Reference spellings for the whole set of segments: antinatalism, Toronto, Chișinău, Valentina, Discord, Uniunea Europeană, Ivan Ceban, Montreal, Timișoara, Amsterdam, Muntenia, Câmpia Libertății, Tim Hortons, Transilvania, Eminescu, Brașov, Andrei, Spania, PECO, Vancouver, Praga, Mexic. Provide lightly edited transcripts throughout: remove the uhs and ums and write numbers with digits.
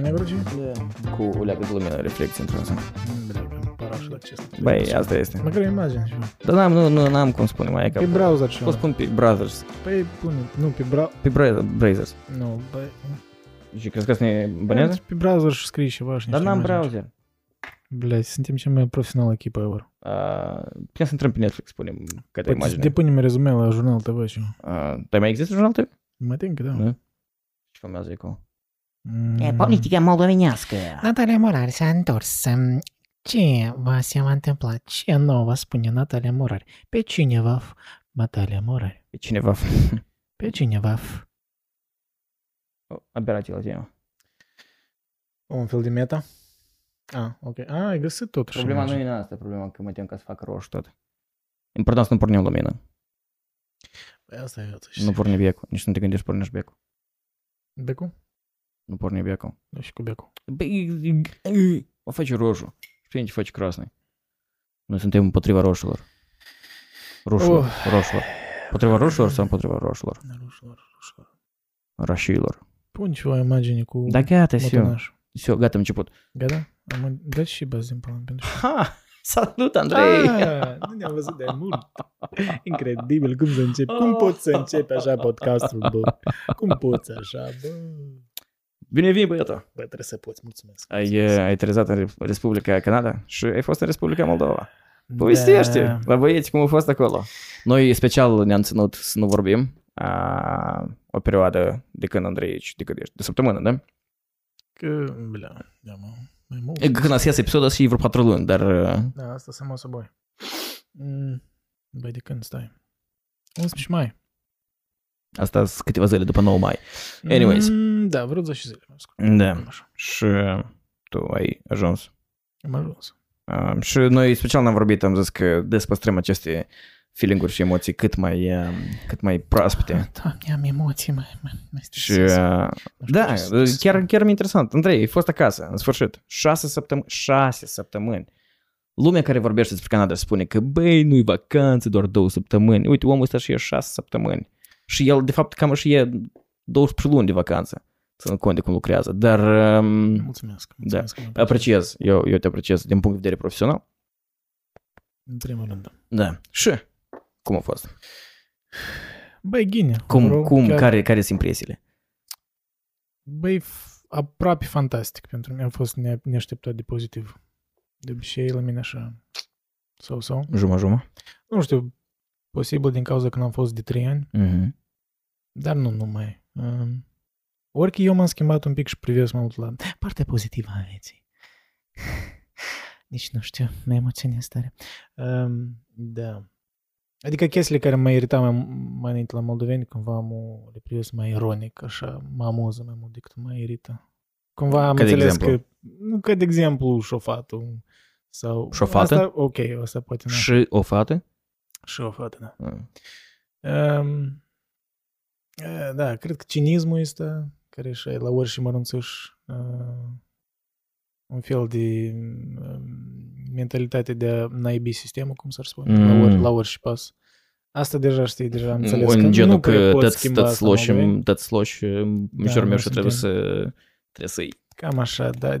negru și? Da. Cu ulea pe lumină, reflecție într-o zonă. Băi, asta este. Măcar imagine și eu. Dar n-am cum spune mai e ca... Pe browser și eu. Poți spune pe browsers. Păi pune, nu, pe browser. Pe browsers. Nu, băi... Și crezi că să ne bănează? Pe browser și scrii ceva și niște imagine. Dar n-am browser. Блядь, suntem cea mai profesională echipă ever. Putem să intrăm pe Netflix, punem câte imagine. Depunem rezume la Jurnal TV și eu. Dar mai există Jurnal TV? Mă tencă, da. Și filmează acolo. Politica moldovenească. Natalia Murari s-a întors. Ce va se va întâmpla? Ce nou va spune Natalia Murari? Pe cine va Natalia Murari? Pe cine va Pe cine va Aberați la tema. Un fel de meta? A, ok. A, ai găsit totuși. Problema nu e în asta. Problema că mă tem ca să fac roșu tot. Important să nu pornim lumină. Păi asta e atunci. Nu porni becul. Nici nu te gândești pornești becul. Becul? Nu porni becul. Da, și cu becul. O faci roșu. Știi ce faci crasnă. Noi suntem împotriva roșilor. Roșilor. Potriva roșilor sau împotriva roșilor? Roșilor. Roșilor. Pun ceva imagine cu motonaș. Da, gata, Sio, gata, am început. Gata? Am dat și băzi din plan pentru și... Ha! Salut, Andrei! Nu ne-am văzut de mult. Incredibil, cum să încep. Cum poți să începi așa podcastul, bă? Cum poți așa, bă? Bine vii, băiatul! Bă, trebuie să poți, mulțumesc. Ai aterizat în Republica Canada și ai fost în Republica Moldova. Povestește la băieți cum a fost acolo. Noi special ne-am ținut să nu vorbim o perioadă de când Andrei aici, de când ești, de săptămână, da? Că, blea, da, mă, mai mult. Când ați ies episodul ăsta e vreo 4 luni, dar... Da, asta se mă să boi. Băi, de când stai? 11 mai. Asta sunt câteva zile după 9 mai. Anyways. Da, vreo 10 zile. Da. Și tu ai ajuns. Am ajuns. Și noi special n-am vorbit, am zis că des păstrăm aceste feeling-uri și emoții cât mai proaspete. Doamne, am emoții, mai stresez. Da, chiar mi-e interesant. Andrei, ai fost acasă, în sfârșit. 6 săptămâni. Lumea care vorbește despre Canada spune că, băi, nu-i vacanță, doar 2 săptămâni. Uite, omul ăsta și e 6 săptămâni. Și el, de fapt, cam și e 12 luni de vacanță, ținând cont de cum lucrează. Dar... Mulțumesc. Da, apreciez. Eu te apreciez din punct de vedere profesional. În primul rând. Da. Și... Cum a fost? Băi, ghine. Care sunt impresiile? Băi, aproape fantastic pentru mine. Am fost neașteptat de pozitiv. De obicei, la mine așa... Sau. Juma. Nu știu, posibil din cauza că n-am fost de 3 ani. Mm-hmm. Dar nu numai. Orică eu m-am schimbat un pic și privesc mai mult la partea pozitivă a vieții. Nici nu știu, mă emoționez tare. Da. Adică chestiile care mă iritau mai înainte la moldoveni, cumva am o reprivesc mai ironic, așa, mă amuză mai mult decât mă irită. Cumva am înțeles că... Nu, că de exemplu șofatul sau... Șofată? Asta, ok, asta poate nu. Și o fată? Și o fată, da. Da, cred că cinismul ăsta, care e așa, la orice mărunțiș, un fel de mentalitate de a naibi sistemul, cum s-ar spune, la orice pas. Asta deja știi, deja am înțeles că nu cred poți schimba asta. Tăți sloși în jurul meu și trebuie să-i... Cam așa, da.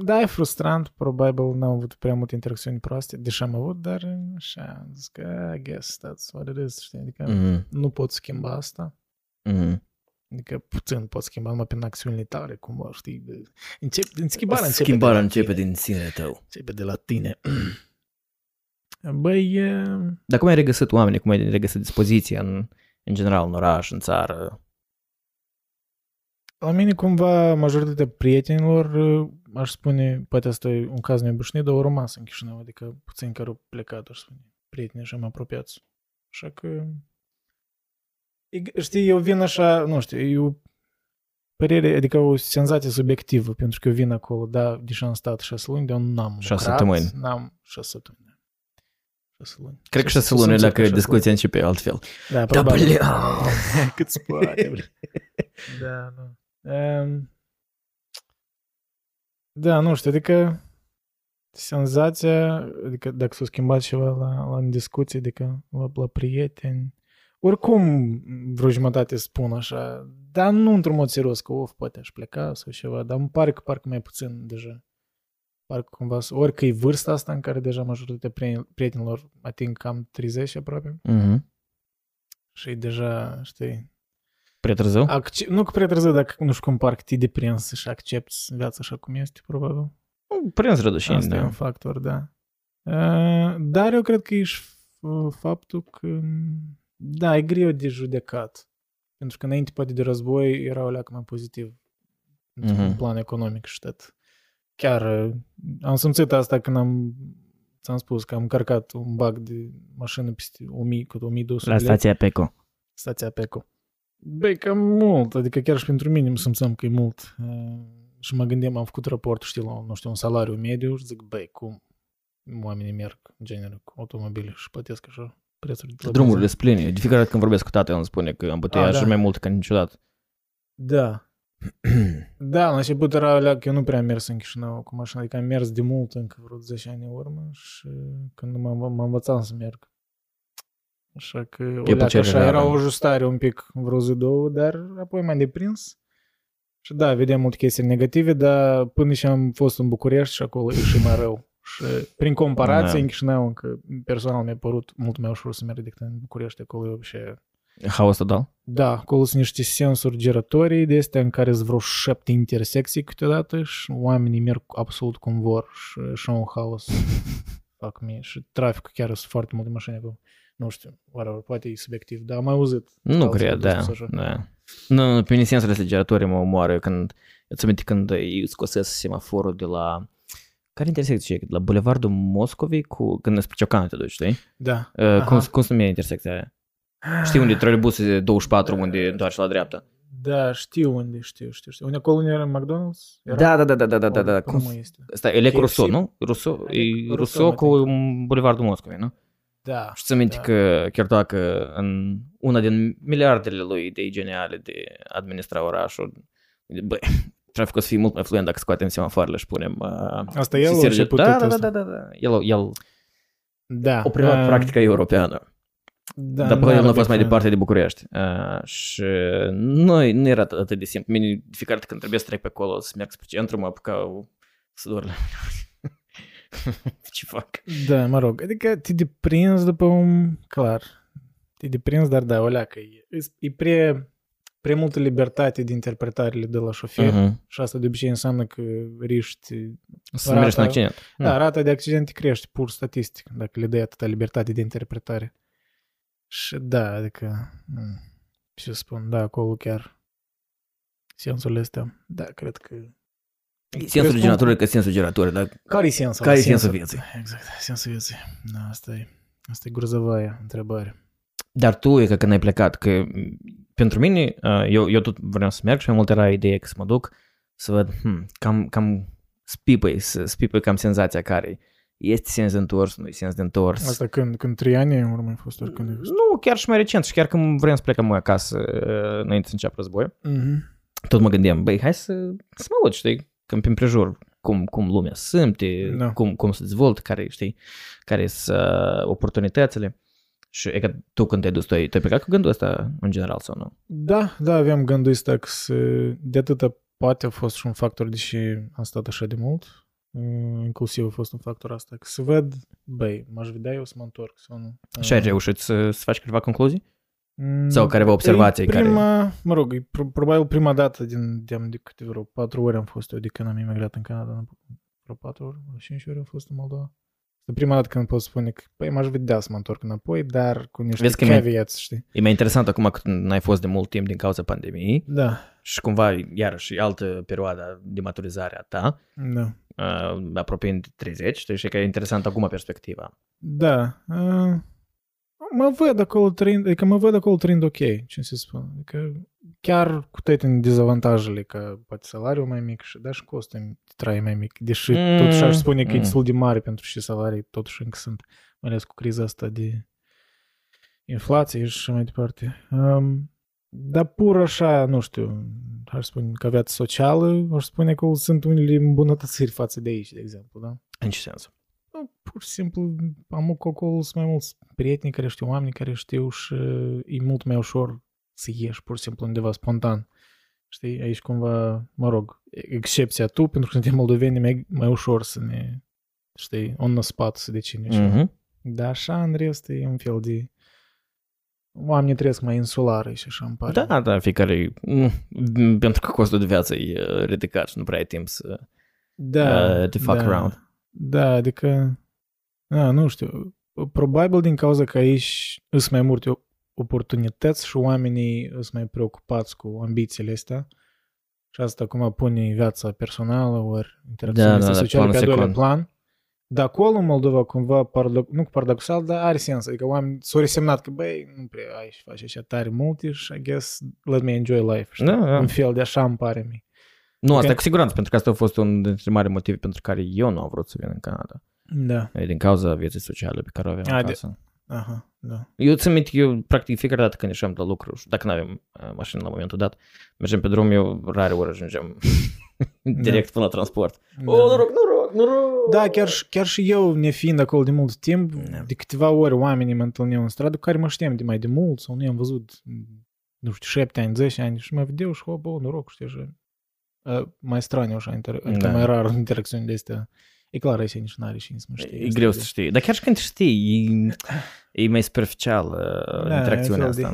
Da, e frustrant, probabil n-am avut prea multe interacțiuni proaste, deși am avut, dar așa, zic că, I guess, that's what it is, știi, adică nu pot schimba asta. Adică puțin poți schimba numai prin acțiunile tale, cumva, știi? Schimbarea începe din sinele tău. Începe de la tine. Băi... Dar cum ai regăsit oamenii? Cum ai regăsit dispoziția în general, în oraș, în țară? La mine, cumva, majoritatea prietenilor, aș spune, poate asta e un caz neobișnuit, dar au rămas în Chișinău, adică puțin care au plecat, aș spune, prietenii așa mai apropiați. Așa că... Știi, eu vin așa, nu știu, e o părere, adică o senzație subiectivă, pentru că eu vin acolo, da, deși am stat 6 luni, dar n-am lucrat. 6 săptămâni. N-am 6 săptămâni. 6 luni. Cred că 6 luni, dacă discuția începe altfel. Da, probabil. Cât se poate. Da, nu. Da, nu știu, adică senzația, adică dacă s-a schimbat ceva la discuții, adică la prieteni, Oricum, vreo jumătate spun așa, dar nu într-un mod serios, că of, poate aș pleca sau ceva, dar îmi pare că parcă mai puțin deja. Parcă cumva, ori că e vârsta asta în care deja majoritatea prietenilor ating cam 30 aproape. Mm-hmm. Și deja, știi... Prea târziu? Nu că prea târziu, dar nu știu cum, parcă te deprinzi și accepti viața așa cum este, probabil. Prins rădășini. Asta e un factor, da. Dar eu cred că e și faptul că... Da, e greu de judecat. Pentru că înainte, poate de război, era o leacă mai pozitiv în plan economic și tot. Chiar am simțit asta când ți-am spus că am încărcat un bag de mașină peste 1000, cât 1200 la stația PECO. Stația PECO. Băi, cam mult. Adică chiar și pentru mine îmi simțeam că e mult. Și mă gândeam, am făcut raport, știi, la, nu știu, un salariu mediu și zic, băi, cum oamenii merg în genere cu automobile și plătesc așa prețuri. Drumurile sunt pline. De fiecare dată când vorbesc cu tata, el îmi spune că am bătăia și mai mult ca niciodată. Da. Da, la început era alea că eu nu prea am mers în Chișinău cu mașina, adică am mers de mult, încă vreo 10 ani în urmă și când m-am învățat să merg. Așa că o leacă așa, era o ajustare un pic, vreo zi, două, dar apoi m-am deprins. Și da, vedem multe chestii negative, dar până și am fost în București și acolo e și mai rău. Și prin comparație, în Chișinău, încă personal mi-a părut mult mai ușor să merg decât în București, acolo eu și... Haos total? Da, acolo sunt niște sensuri giratorii de astea în care sunt vreo 7 intersecții câteodată și oamenii merg absolut cum vor și așa un haos. Fac mie și traficul chiar sunt foarte multe mașini acolo. Nu știu, poate e subiectiv, dar am mai auzit. Nu cred, da. Nu, pe mine sensurile astea giratorii mă omoară când, îți aminte când îi scosesc semaforul de la... Care intersecție e? La Bulevardul Moscovei cu... Când spre Ciocană te duci, știi? Da. Cum se numea intersecția aia? Știi unde trolebusul 24 unde întoarce la dreapta? Da, știu. Unde acolo era McDonald's? Da. Cum este? Asta e Leu Rousseau, nu? Rousseau cu Bulevardul Moscovei, nu? Da. Și ți-am minte că chiar dacă în una din miliardele lui idei geniale de administra orașul, băi, traficul o să fie mult mai fluent dacă scoatem semafoarele și punem... Asta el a început totul ăsta. Da. El o primat practica europeană. Da, dar păi nu a fost mai departe de București. Și nu era atât de simplu. Mine, de fiecare dată când trebuie să trec pe acolo, să merg spre centru, mă apucau sudorele. Ce fac? Da, mă rog. Adică te deprinzi după un... Clar. Te deprinzi, dar da, o leacă. E prea multă libertate de interpretările de la șofer. Și asta de obicei înseamnă că riști... Să mergi în accident. Da, rata de accidente crește pur statistic dacă le dai atâta libertate de interpretare. Și da, adică, ce spun, da, acolo chiar sensul ăsta, da, cred că... Sensul generatorului, că sensul generatorului, dar... Care-i sensul? Care-i sensul vieții? Exact, sensul vieții. Da, asta e grozăvaia întrebare. Dar tu, e că când ai plecat, că pentru mine, eu tot vreau să merg și mai mult era ideea că să mă duc să văd, cam spipăi cam senzația care-i. Este sens de întors, nu-i sens de întors. Asta când 3 ani în urmă ai fost? Nu, chiar și mai recent și chiar când vrem să plecăm acasă înainte să înceapă războiul. Tot mă gândeam, băi, hai să mă uit, știi, când prin prejur, cum lumea se simte, cum se dezvoltă, care sunt oportunitățile. Și e că tu când te-ai dus, te-ai plecat cu gândul ăsta în general sau nu? Da, aveam gândul ăsta că de atâta poate a fost și un factor, deși am stat așa de mult. Inclusiv a fost un factor asta că să văd, băi, m-aș vedea eu să mă întorc sau nu. Și ai reușit să faci câteva concluzii? Sau careva observații? Mă rog, probabil prima dată de câte vreo 4 ori am fost eu de când am emigrat în Canada, vreo 4 ori, 5 ori am fost în Moldova. De prima dată când pot spune că, băi, m-aș vedea să mă întorc înapoi, dar cu niște caveats, știi? E mai interesant acum că n-ai fost de mult timp din cauza pandemiei. Da. Și cumva, iarăși, altă perioadă de maturizare a ta. Da. Apropiind 30, știi că e interesant acum perspectiva. Da. Mă văd acolo trăind ok, ce să spun. Adică chiar cu toate dezavantajele, că poate salariul mai mic și da și costul trai mai mic, deși totuși aș spune că e destul de mare pentru și salarii, totuși încă sunt, mai ales cu criza asta de inflație și mai departe. Dar pur așa, nu știu, aș spune că viața socială, aș spune că sunt unele îmbunătățiri față de aici, de exemplu, da? În ce sens? Pur pur și simplu am acolo sunt mai mulți prieteni care știu, oameni care știu și e mult mai ușor să ieși pur și simplu undeva spontan. Știi, aici cumva, mă rog, excepția tu, pentru că suntem moldoveni, mai ușor să ne, știi, on the spot să decine. Uh-huh. Dar așa, în rest, e un fel de... Oamenii trăiesc mai insulare și așa, îmi pare. Da, da, fiecare... Pentru că costul de viață e ridicat și nu prea ai timp să... Da, de fuck da, around. Da, adică... Da, nu știu. Probabil din cauza că aici sunt mai multe oportunități și oamenii sunt mai preocupați cu ambițiile astea. Și asta acum pune viața personală ori interacțiunea socială pe doilea plan. Dar acolo în Moldova cumva, nu cu paradoxal, dar are sens. Adică oamenii s-au resemnat că, băi, nu prea ai și faci așa tare multe și I guess let me enjoy life. Da, da. Un fel de așa îmi pare mie. Nu, asta e cu siguranță, pentru că asta a fost unul dintre mari motive pentru care eu nu am vrut să vin în Canada. Da. E din cauza vieții sociale pe care o aveam acasă. Aha, da. Eu țin minte, eu practic fiecare dată când ieșeam de la lucru, și dacă nu avem mașină la momentul dat, mergem pe drum, eu rare ori ajungeam direct până la transport. Da. O, noroc! Da, chiar și eu, nefiind acolo de mult timp, de câteva ori oamenii mă întâlneau în stradă, care mă știam de mai de mult, sau nu i-am văzut, nu știu, 7 ani, 10 ani, și mă vedeau și hop, o, noroc, știi, și... mai straniu așa, adică mai rar interacțiuni de astea. E clar, aici nici n-are și nici nu știi. E greu să știi. Dar chiar și când știi, e mai superficial interacțiunea asta.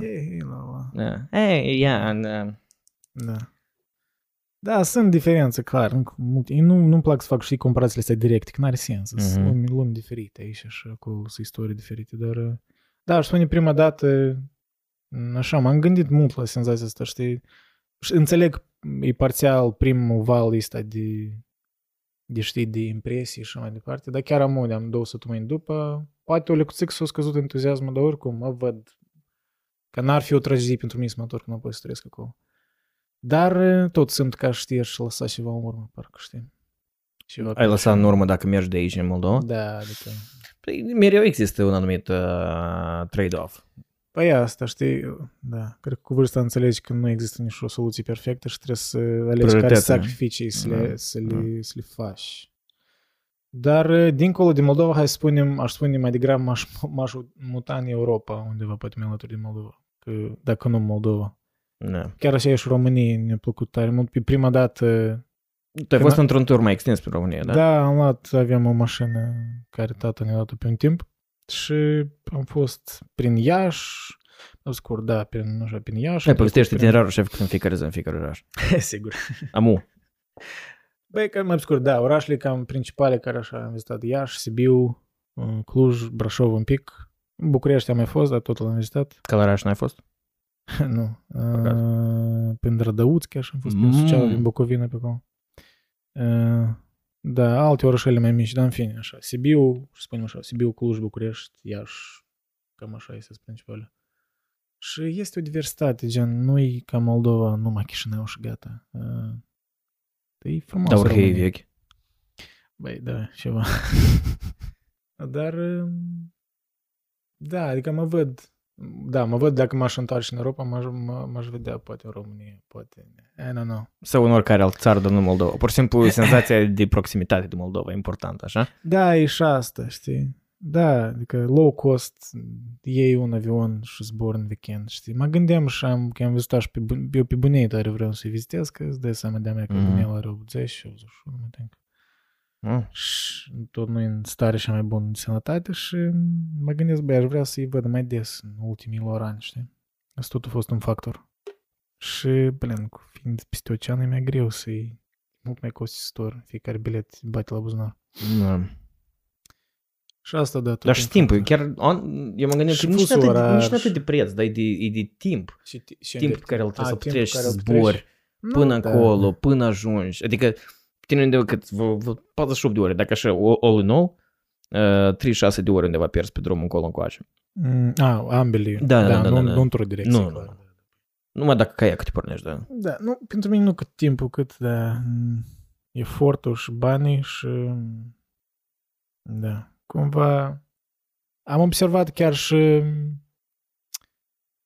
Da, sunt diferențe, clar. Nu-mi plac să fac și comparațiile astea directe, că n-are sens. Sunt lumi diferite aici și acolo, sunt istorii diferite, dar... Da, aș spune prima dată, așa, m-am gândit mult la senzația asta, știi? Înțeleg, e parțial primul val ăsta de știi, de impresii și mai departe, dar chiar amune, am 2 săptămâni după, poate o lecuțică s-a scăzut entuziasmul, dar oricum mă văd că n-ar fi o tragedie pentru mine să mă întorc înapoi să trăiesc acolo. Dar tot simt că aș știe și lăsa ceva în urmă, parcă știi. Ai lăsat în urmă dacă mergi de aici în Moldova? Da, adică... Păi, mereu există un anumit trade-off. Păi asta, știi, da, cred că cu vârsta înțelegi că nu există nici o soluție perfectă și trebuie să alegi care sacrificii să le faci. Dar, dincolo de Moldova, hai să spunem, aș spune mai degrabă m-aș muta în Europa, undeva poate mai alături de Moldova, că, dacă nu Moldova. Da. Chiar așa e și România, ne-a plăcut tare mult. Pe prima dată... Tu ai fost într-un tur mai extins pe România, da? Da, aveam o mașină care tata ne-a dat-o pe un timp. Și am fost prin Iași, prin Iași. Ai povestești itinerarul și în fiecare zi, în fiecare oraș. Sigur. Amu. Băi, cam mai scurt, da, orașele cam principale care așa am vizitat, Iași, Sibiu, Cluj, Brașov un pic. București am mai fost, dar tot l-am vizitat. Călăraș n-ai fost? Nu. Prin Rădăuți chiar am fost, prin Bucovina pe acolo. Da, alte orășele mai mici, dar în fine, așa, Sibiu, să spunem așa, Sibiu, Cluj, București, Iași, cam așa este principalul. Și este o diversitate, gen, nu-i ca Moldova, numai Chișinău și gata. E frumos. Dar oricum e vechi. Băi, da, ceva. Dar, da, adică mă văd dacă m-aș întoarce în Europa, m-aș vedea poate în România, poate, I don't know. Sau în oricare alt țară, dar nu Moldova. Pur și simplu, senzația de proximitate de Moldova e importantă, așa? Da, e și asta, știi? Da, adică low cost, iei un avion și zbor în weekend, știi? Mă gândeam și că am vizitat și eu pe bunei tare vreau să-i vizitez, că îți dai seama de-a mea că bunei are 80, 81, mă tenc. Și tot nu e în stare și mai bună de sănătate și mă gândesc, băi, aș vrea să-i văd mai des în ultimii lor ani, știi? Asta tot a fost un factor. Și, plin, fiind peste ocean, e mai greu să-i mult mai costisitor, fiecare bilet bate la buzunar. Da. Și asta da. Dar și timpul, chiar eu mă gândeam că nici nu atât de preț, dar e de timp. Timp pe care îl trebuie să petrești, să zbori, până acolo, până ajungi. Adică, tine undeva cât, 48 de ore, dacă așa, all in all, 36 de ore undeva pierzi pe drum încolo încoace. Ambele. Da. Nu într-o direcție. Nu. Numai dacă caiac te pornești, da. Da, nu, pentru mine nu cât timpul, cât efortul și banii și... Da, cumva... Am observat chiar și...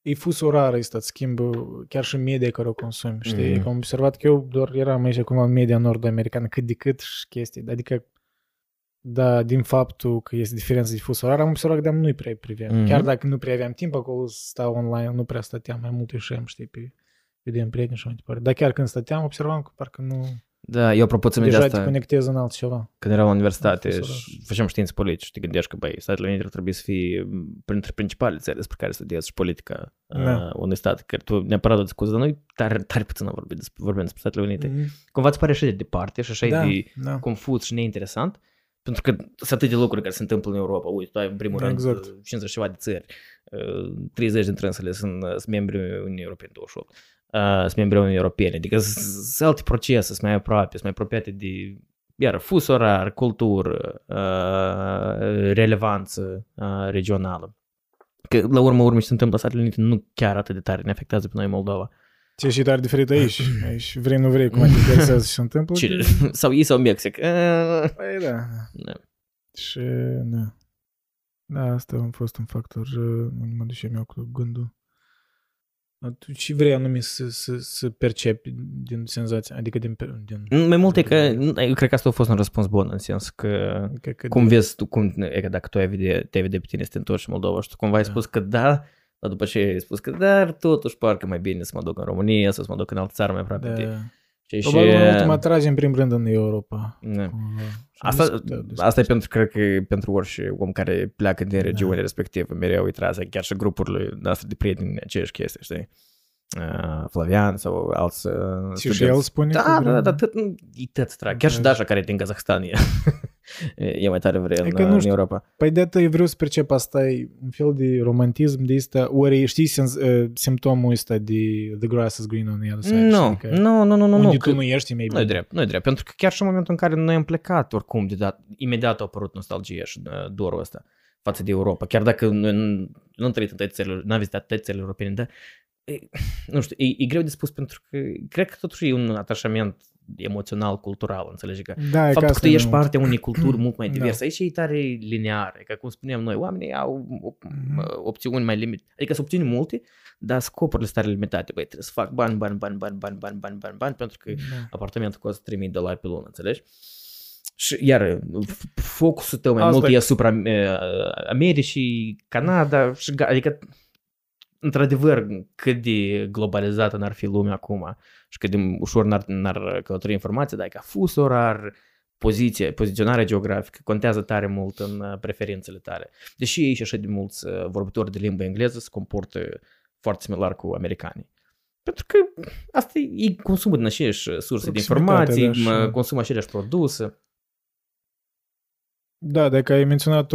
E fusul orar ăsta, îți schimbă chiar și media care o consumi, știi? Că am observat că eu doar eram aici acum în media nord-americană cât de cât și chestii, adică dar din faptul că este diferență de fus orar, am observat că de-am nu-i prea priveam. Mm-hmm. Chiar dacă nu prea aveam timp acolo să stau online, nu prea stăteam, mai mult ieșeam, știi, pe vedem prieteni și mai departe. Dar chiar când stăteam, observam că parcă nu... Da, eu apropo ți-am de asta. Deja te conectez în altceva. Când eram la universitate și făceam științe politice, te gândești că, băi, Statele Unite trebuie să fie printre principalele țări despre care studiezi și politica unui stat, că tu neapărat o discuție, dar noi tare puțin am vorbit despre Statele Unite. Mm-hmm. Cumva îți pare așa de departe și așa de confuz și neinteresant, pentru că sunt atâtea lucruri care se întâmplă în Europa. Uite, tu ai în primul rând 50 ceva de țări, 30 dintre ele sunt membri Uniunii Europene, 28. Sunt membrii Uniunii Europene, adică sunt alte procese, sunt mai aproape, sunt mai apropiate de, iară, fus orar, cultură, relevanță regională. Că la urmă ce se întâmplă Statele Unite nu chiar atât de tare ne afectează pe noi Moldova. Ce e și tare diferit aici, aici vrei nu vrei, cum te interesează ce se întâmplă? Sau ei sau Mexic. Păi da. Și da. Da, asta a fost un factor, mă duceam eu cu gândul. Tu ce vrei anume să percepi din senzația, adică din... Mai mult e că, eu cred că asta a fost un răspuns bun, în sens că cum vezi tu, e că dacă tu te-ai vedea pe tine să te întorci în Moldova și tu cumva ai spus că da, dar după ce ai spus că dar totuși parcă mai bine să mă duc în România sau să mă duc în altă țară mai aproape de tine. Probabil mai mult mă atrage în primul rând în Europa. Asta e pentru, cred că pentru orice om care pleacă din regiunea respectivă, mereu îi trase, chiar și grupurile noastre de prieteni, aceeași chestii, știi? Flavian sau alți studenți. Și el spune? Da, îi tăți trag. Chiar și Dasha care e din Kazahstan e mai tare vrea în Europa. Păi de-atât eu vreau să percep, asta e un fel de romantism de asta, ori știi simptomul ăsta de the grass is green on the other side? Nu. Unde tu nu ești, maybe. Nu-i drept, pentru că chiar și în momentul în care noi am plecat, oricum, imediat a apărut nostalgia și dorul ăsta față de Europa, chiar dacă nu am trăit în toate țările, n-am vizitat toate țările europene, dar nu știu, e greu de spus pentru că cred că totuși e un atașament emoțional, cultural, înțelegi că faptul că tu ești parte unei culturi mult mai diverse, aici e tare lineară, că cum spuneam noi, oamenii au opțiuni mai limitate, adică sunt opțiuni multe, dar scopurile sunt tare limitate, băi, trebuie să fac bani, pentru că apartamentul costă $3,000 pe lună, înțelegi? Și iar focusul tău mai mult e asupra Americii, Canada, adică într-adevăr, cât de globalizată n-ar fi lumea acum și cât de ușor n-ar călători informații, dar e ca fus orar, poziționarea geografică contează tare mult în preferințele tale. Deși ei și așa de mulți vorbitori de limbă engleză se comportă foarte similar cu americanii. Pentru că asta ei consumă din aceeași surse de informații, consumă aceleași produse. Da, dacă ai menționat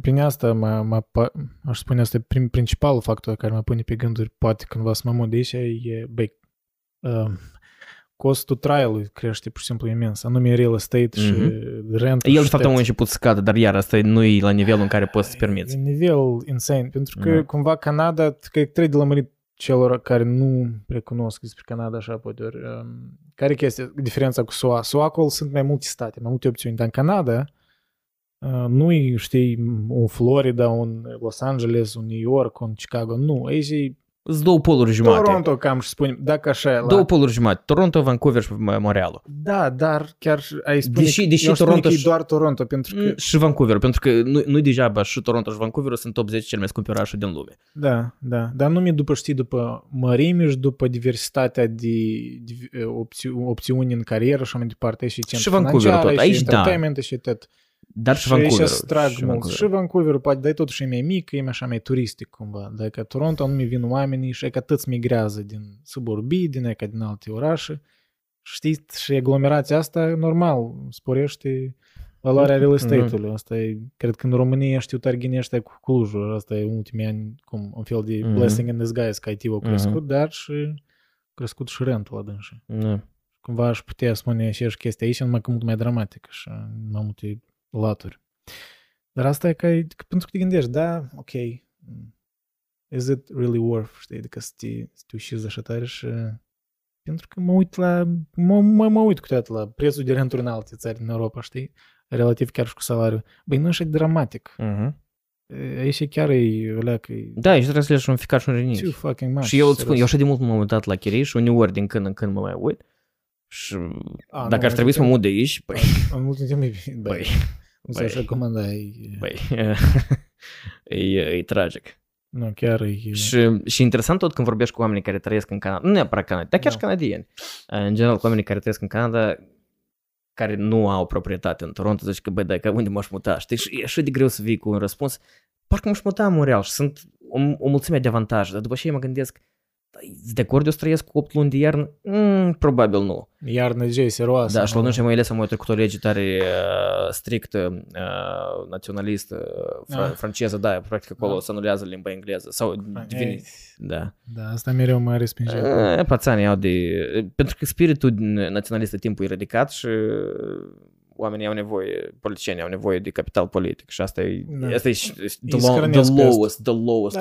prin asta, aș spune asta e principalul factor care mă pune pe gânduri, poate cândva să mă mut de aici, e, costul trial-ului crește pur și simplu imens, anume real estate și rent. El de fapt am început să scadă, dar iar asta nu e la nivelul în care poți să-ți permiți. E nivel insane, pentru că cumva Canada, cred că trebuie de lămărit celor care nu recunosc despre Canada așa, poate ori. Care chestia, diferența cu SUA? SUA acolo sunt mai multe state, mai multe opțiuni, dar în Canada nu-i, știi, un Florida, un Los Angeles, un New York, un Chicago, nu, aici e... Sunt două poluri jumate. Toronto, cam și spunem, dacă așa e la... Două poluri jumate, Toronto, Vancouver și Montreal. Da, dar chiar ai spune, deși Toronto și... doar Toronto, pentru că... Și Vancouver, pentru că nu-i degeaba și Toronto și Vancouver sunt top 10 cel mai scumpi orașe din lume. Da, dar nu mi-e după mărime și după diversitatea de opțiuni în carieră și mai departe, și centru financiar, și entertainment, și tot. Dar și Vancouver. Și Vancouver, poate, dar e totuși e mai mic, e mai așa mai turistic cumva. Dacă Toronto nu-mi vin oamenii și e că atâți migrează din suburbii, din alte orașe. Știi, și aglomerația asta, normal, sporește valoarea real estate-ului. Asta e, cred că în România știu targhini ăștia cu Clujul. Asta e ultimii ani, cum un fel de blessing in disguise, că IT-ul a crescut, dar și crescut și rentul adânși. Cumva aș putea spune aceeași chestie aici, numai că mult mai dramatică și mai multe laturi. Dar asta e că pentru că te gândești, da, ok, is it really worth, știi, adică să te ușizi așa tare și pentru că mă uit câteodată la prețul de renturi în alte țări în Europa, știi, relativ chiar și cu salariul. Băi, nu așa dramatic. Aici chiar e oleacă. Da, aici trebuie să le-și un ficat și un rinici. Și eu îți spun, eu așa de mult m-am uitat la chirii și uneori din când în când mă mai uit. Și dacă ar trebui să mă mut de aici, băi... În ultimul timp, băi... Să-și recomandai. Băi, e tragic. Nu, chiar e... Și interesant tot când vorbești cu oamenii care trăiesc în Canada, nu neapărat canadieni, dar chiar și canadieni. În general, cu oamenii care trăiesc în Canada, care nu au proprietate în Toronto, zici că, băi, da, că unde m-aș muta? Știi, și e așa de greu să vii cu un răspuns. Parcă m-aș muta în Montreal și sunt o mulțime de avantaje, dar după ce mă gândesc, de acord eu să trăiesc cu 8 luni de iarnă? Probabil nu. Iarnă deja e serioasă. Da, și la lungi mai ales am uitat cu o lege tare strictă, naționalistă, franceză, da, practic acolo se anulează limba engleză. Sau devine, da. Da, asta mereu mă respinge. Pațanii au de... Pentru că spiritul naționalist de timpul e ridicat și... Oamenii au nevoie, politicienii au nevoie de capital politic și asta e, asta e the lowest of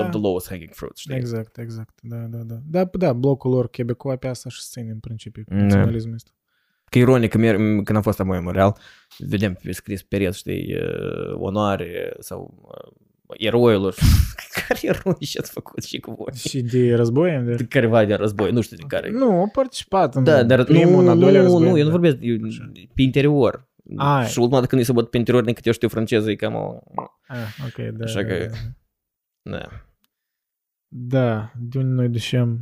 the lowest hanging fruit, știi? Exact, da. Da, blocul lor Quebec-ul pe asta și susține în principiu naționalismul ăsta. Că ironic, când am fost la Montreal, vedem pe scris pe pereți, știi, onoare sau eroilor. Care eroi și-ați făcut și cu voi? Și de război? De careva de război, nu știu de care. Nu, au participat în primul, al doilea război. Nu, eu nu vorbesc pe interior. Și ultima dată când îi se băt pe interior, din câte eu știu franceză, e cam o... Ok, da. Așa că... Da. Da, de unde noi ducem.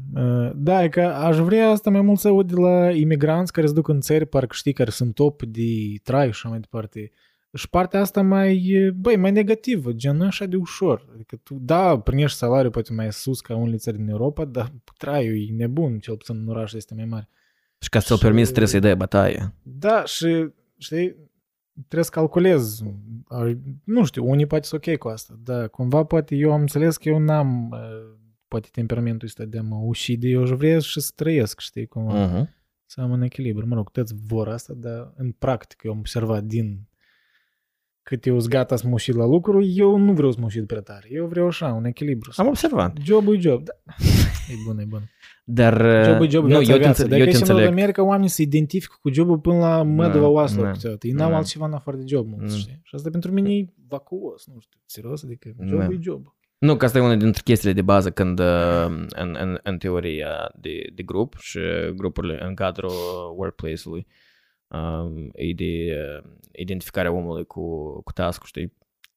Da, e că aș vrea asta mai mult să aud de la imigranți care se duc în țări, parcă știi, care sunt top de trai și mai departe. Și partea asta mai negativă, gen așa de ușor. Adică tu, da, primești salariul poate mai sus ca unele țări din Europa, dar traiul e nebun, cel puțin în oraș este mai mare. Și ca să-l permiți trebuie să-i dai bătaie. Da, și... Știi, trebuie să calculez. Nu știu, unii poate sunt ok cu asta, dar cumva poate eu am înțeles că eu n-am poate temperamentul ăsta de a mă uși de eu vreau și să trăiesc, știi, cumva. Să am un echilibru. Mă rog, toți vor asta, dar în practică eu am observat din cât eu sunt gata să mă uși la lucru, eu nu vreau să mă uși de prea tare. Eu vreau așa, un echilibru. Am observat. Job-ul e job, da. E bun. Dar job, viața. Dacă ești în America, oamenii se identifică cu jobul până la mădăva oaselor. Ei n-au altceva în afară de job, mulți, știi? Și asta pentru mine e vacuos, nu știu, serios, adică job-ul e job. Nu, că asta e una dintre chestiile de bază când în teoria de grup și grupurile în cadrul workplace-ului e de identificarea omului cu task-ul, știi?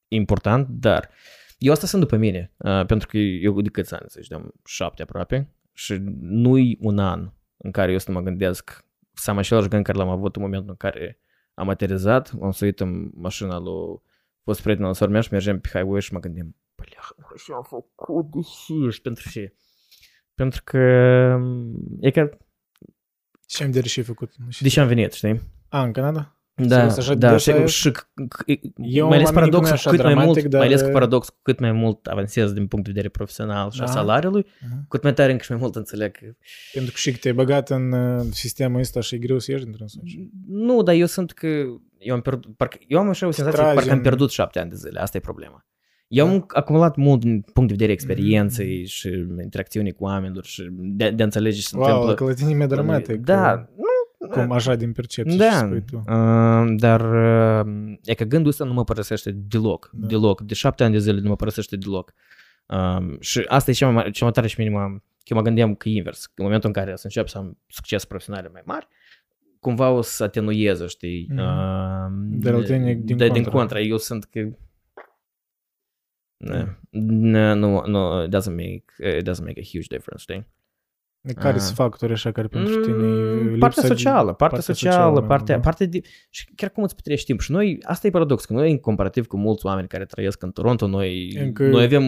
Important, dar eu asta sunt după mine, pentru că eu de câți ani, să zicem, 7 aproape, și nu-i un an în care eu să mă gândesc să am același gând care l-am avut în momentul în care am aterizat, am suit în mașina lui fost prietenul în sormea și mergem pe highway și mă gândim, băleacă, și am făcut de și pentru ce? Pentru că e că... Și am de și făcut. De ce am venit, știi? În Canada? Da, și mai ales paradoxul cât mai mult, mai ales paradox cu cât mai mult avansez din punct de vedere profesional și a salariului, cât mai tare încă și mai mult înțeleg. Pentru că și că te-ai băgat în sistemul ăsta și e greu să ieși dintr-un sens. Nu, dar eu sunt că eu am așa o senzație că parcă am pierdut 7 ani de zile, asta e problema. Eu am acumulat mult din punct de vedere experienței și interacțiuni cu oamenilor și de a înțelege ce se întâmplă. Wow, că la tine e mai dramatic. Da, nu. Cum așa din percepție ce spui tu. Dar e că gândul ăsta nu mă părăsește deloc. Da. Deloc. De 7 ani de zile nu mă părăsește deloc. Și asta e cea mai tare și minim. Eu mă gândeam că invers. În momentul în care o să încep să am succes profesional mai mari, cumva o să atenueze, știi? Dar din contra. Eu sunt că... No, it doesn't make a huge difference, știi? Care sunt factori așa care pentru tine partea socială, și chiar cum îți petrești timp. Și noi, asta e paradox, că noi în comparativ cu mulți oameni care trăiesc în Toronto, noi avem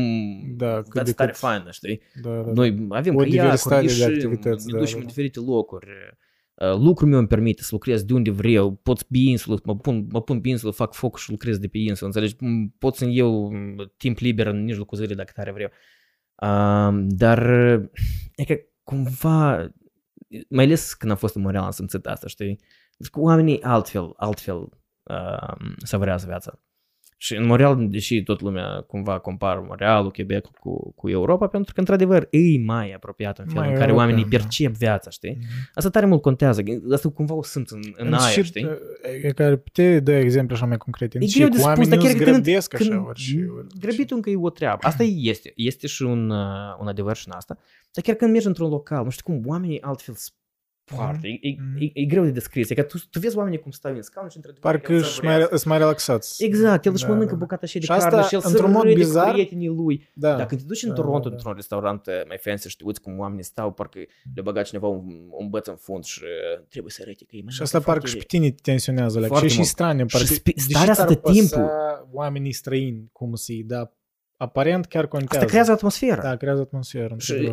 viața tare faină, știi? Da. Noi avem diversitate de activități, ne ducem în diferite locuri. Lucrul meu îmi permite să lucrez de unde vreau, pot pe insulă, mă pun pe insulă, fac foc și lucrez de pe insulă, înțelegi? Pot să-mi iau timp liber în mijlocul zilei dacă tare vreau. Dar e că cumva, mai ales când am fost în Montreal, am simțit asta, știi? Deci cu oamenii altfel savorează viața. Și în Montreal, deși toată lumea cumva compară Montrealul, Quebec cu Europa, pentru că, într-adevăr, e mai apropiat în felul în care oamenii percep viața, știi? Asta tare mult contează. Asta cumva o simți în aer, știi? E care te dă exemple așa mai concrete. E greu de spus, dar chiar grăbesc așa. Grăbitul încă e o treabă. Asta este. Este și un adevăr și în asta. Dar chiar când mergi într-un local, nu știu cum, oamenii altfel Foarte, e greu de descris, e că tu vezi oamenii cum stau în scaun și într-adevăr parcă își mai relaxați. Exact, el își mănâncă bucata și de carne și el se râde cu prietenii lui. Da. Dacă te duci în Toronto, într-un restaurant mai fancy și te uiți cum oamenii stau, parcă le băga cineva un băț în fund și trebuie să arăte că e mai. Și asta parcă și pe tine te tensionează, și strane, parcă starea asta de timpul. Oamenii străini, cum să-i da, aparent chiar contează. Asta creează atmosferă. Da, creează atmosferă. Și,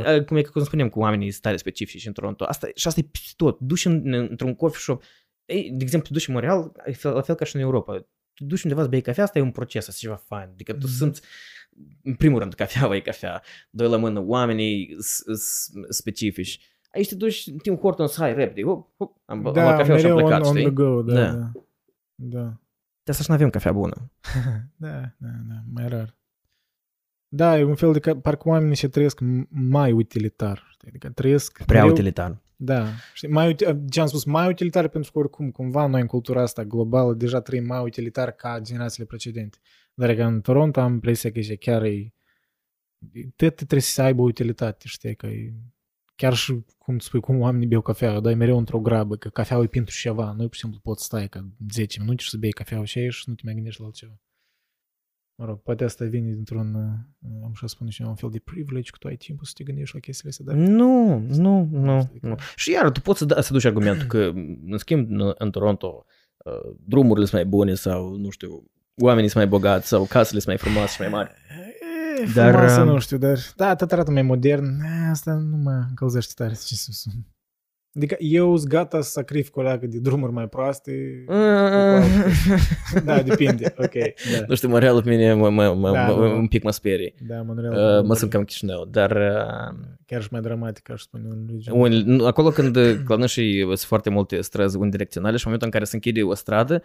cum spunem, cu oamenii stare specifici în Toronto. Asta e tot. Duci într-un coffee shop, de exemplu, duci în Montreal, la fel ca și în Europa. Tu duci undeva să bei cafea, asta e un proces, asta e ceva fain. Adică tu simți, în primul rând, cafeaua e cafea. Doi la mână, oamenii specifici. Aici te duci, Tim Hortons, hai, repede, am luat cafea și am plecat, știi? Da. De asta și nu avem cafea bună. Da, mai rar. Da, e un fel de... Parcă oamenii se trăiesc mai utilitar. Adică trăiesc... Prea utilitar. Da. Ce-am spus, mai utilitar pentru că oricum, cumva, noi în cultura asta globală deja trăim mai utilitar ca generațiile precedente. Dar că în Toronto am impresia că chiar e... Trebuie să aibă utilitate, știi, că e... Chiar și, cum spui, cum oamenii beau cafea, dar e mereu într-o grabă, că cafeaua e pentru ceva. Noi, pur și simplu, poți stai ca 10 minute și să bei cafeaua și aici și nu te mai gândești la altceva. Mă rog, poate asta vine dintr-un, am să spun și eu, un fel de privilege că tu ai timpul să te gândești la chestiile astea, dar... Nu. Și iar tu poți să duci argumentul că, în schimb, în Toronto, drumurile sunt mai bune sau, nu știu, oamenii sunt mai bogați sau casele sunt mai frumoase și mai mari. Frumoasă, nu știu, dar... Da, tot arată mai modern. Asta nu mă încălzește tare, ce să spun. Adică eu sunt gata să sacrific o leacă de drumuri mai proaste. Da, depinde. Ok. Da. Nu știu, Montreal pe mine un pic mă sperie. Da, Montreal. Mă simt cam Chișinău, dar... Chiar și mai dramatic, aș spune. Acolo când Clănâșii sunt foarte multe străzi unidirecționale și în momentul în care se închide o stradă,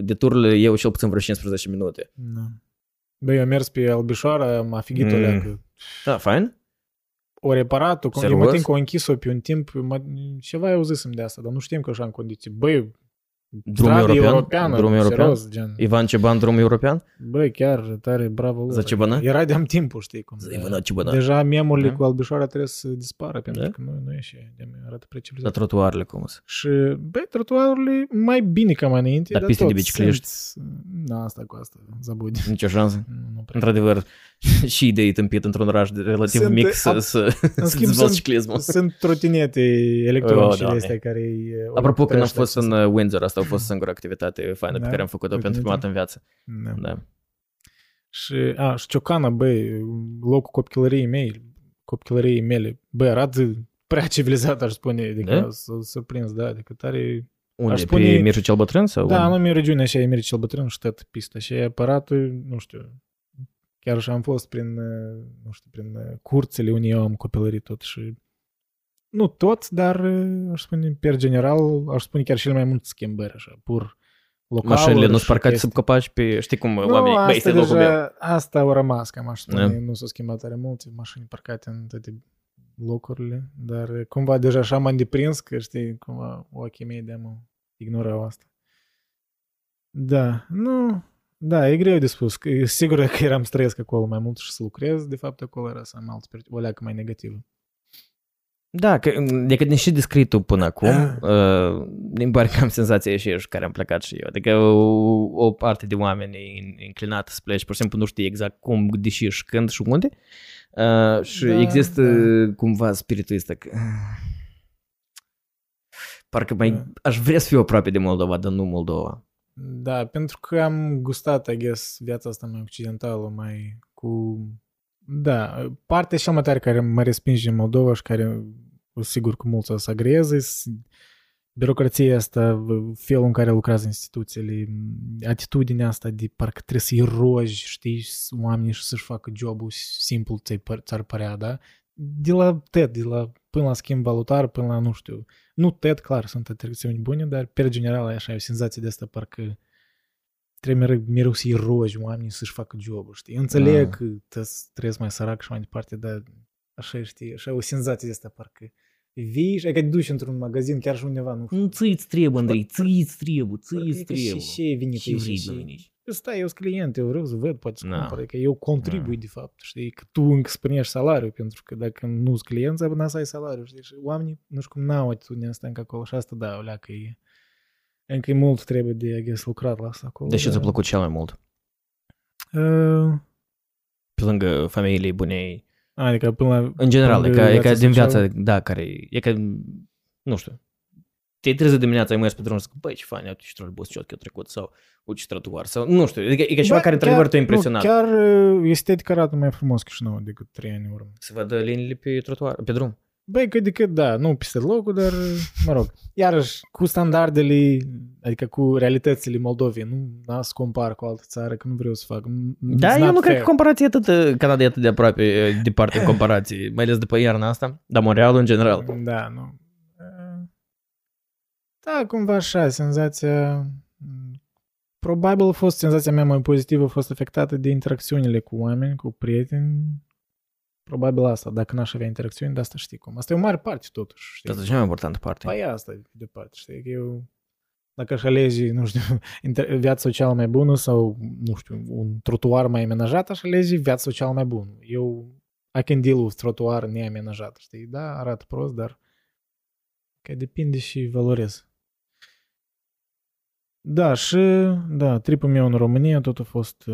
deturile iau cel puțin vreo 15 minute. Da. Băi, eu am mers pe Albișoara, m-a figit o leacă. Da, fain. O reparat-o, eu mă timp că o închis-o pe un timp, ceva eu zisem de asta, dar nu știm că așa în condiții. Băi, stradă europeană, serios, gen. Ivan Ceban, drum european? Băi, chiar, tare, bravo. Zacebana? Era de-am timpul, știi cum. Deja memurile cu Albișoara trebuie să dispară, pentru că nu e și arată prea civilizat. Dar trotuarele cum sunt? Și, băi, trotuarele mai bine ca mai înainte, dar piste de bicicliști? Da, asta cu asta, zabudi. Nicio șansă. Într-adevăr, și idei tâmpit într-un oraș relativ mic să dezvolți ciclismul. Sunt trotinete electronice astea care... Apropo, când am fost în Windsor, asta a fost singura activitate faină pe care am făcut-o pentru prima dată în viață. Da. Și Ciocana, băi, locul copchilăriei mele, băi, arată prea civilizat, aș spune, adică s-a surprins, da, adică tare... Unde? Pe Mircea cel Bătrân? Da, nu, în regiunea așa e Mircea cel Bătrân și tot pista, așa e aparatul, nu știu... Chiar și am fost prin curțele unde eu am copilărit tot și... Nu tot, dar aș spune, per general, aș spune chiar cele mai multe schimbări, așa, pur localuri. Mașinile nu-s parcați sub copaci pe, știi cum, oamenii, băi, este locul meu. Asta au rămas, cam aș spune, nu s-au schimbat tare multe mașini parcate în toate locurile, dar cumva deja așa m-am deprins că, știi, cumva ochii mei de-amă ignorau asta. Da, nu... Da, e greu de spus. Sigur că eram străiesc acolo mai mult și să lucrez, de fapt acolo era să am altă o leacă mai negativă. Da, decât ne și descrii tu până acum, îmi pare că am senzația și eu care am plecat și eu. Adică o parte de oameni e inclinată să pleci, pur și simplu nu știi exact cum, deși și când și unde. Și există cumva spiritul ăsta că... Parcă mai aș vrea să fiu aproape de Moldova, dar nu Moldova. Da, pentru că am gustat, I guess, viața asta mai occidentală, mai cu... Da, partea cea mai tare care mă respinge în Moldova și care, sigur că mulți o să agreeze, birocrația asta, felul în care lucrează instituțiile, atitudinea asta de parcă trebuie să-i rogi, știi, oamenii și să-și facă jobul simplu, ți-ar părea, da? De la până la schimb valutar, până la, nu știu, nu TED, clar, sunt atracțiuni bune, dar, per general, așa, e o senzație de asta, parcă trebuie mereu să-i rogi oamenii să-și facă job-ul, știi? Înțeleg că trebuie mai sărac și mai departe, dar așa, știi, așa e o senzație de asta, parcă vii și ai că te duci într-un magazin, chiar și undeva, nu știu. Nu, ți-ți trebuie, Andrei, ți-ți trebuie, ți-ți trebuie. Și ce e venit aici? stai, eu sunt client, eu vreau să văd, poate să cumpăr, că eu contribui de fapt, știi, că tu încă primești salariul, pentru că dacă nu sunt clienți, n-ai să ai salariul, știi, și oamenii, nu știu cum, n-au atitudinea asta încă acolo și asta, da, o leacă e, încă e mult trebuie de, lucrat la asta acolo. De ce ți-a plăcut cel mai mult? Pe lângă familiei bunei, adică până la, în general, e ca din viața, da, care e ca, nu știu, te-ai trezit dimineața, ai mers pe drum și zic, băi, ce fain, uite ce trolebus ciotcă a trecut sau uite ce trotuar sau, nu știu, e ca ceva care într-adevăr te-a impresionat. Chiar estetic arată mai frumos Chișinău decât 3 ani în urmă. Se vadă liniile pe trotuar, pe drum. Băi, cât de cât, da, nu peste locul, dar, mă rog, iarăși cu standardele, adică cu realitățile Moldovei, nu să compar cu altă țară, că nu vreau să fac. Da, eu nu cred că comparația atât, Canada e atât de aproape departe în comparație, mai ales după iarna asta, dar Montreal în general. Da, nu. Da, cumva așa, senzația, probabil a fost senzația mea mai pozitivă, a fost afectată de interacțiunile cu oameni, cu prieteni, probabil asta, dacă n-aș avea interacțiuni, de asta știi cum. Asta e o mare parte totuși, știi? Asta e cea mai importantă parte. Păi asta e de parte, știi? Eu, dacă aș alege, nu știu, viața socială mai bună sau, nu știu, un trotuar mai amenajat, aș alege viața socială mai bună. Eu, I can deal with trotuar neamenajat, știi? Da, arată prost, dar că depinde și valorez. Da, și da, tripul meu în România tot a fost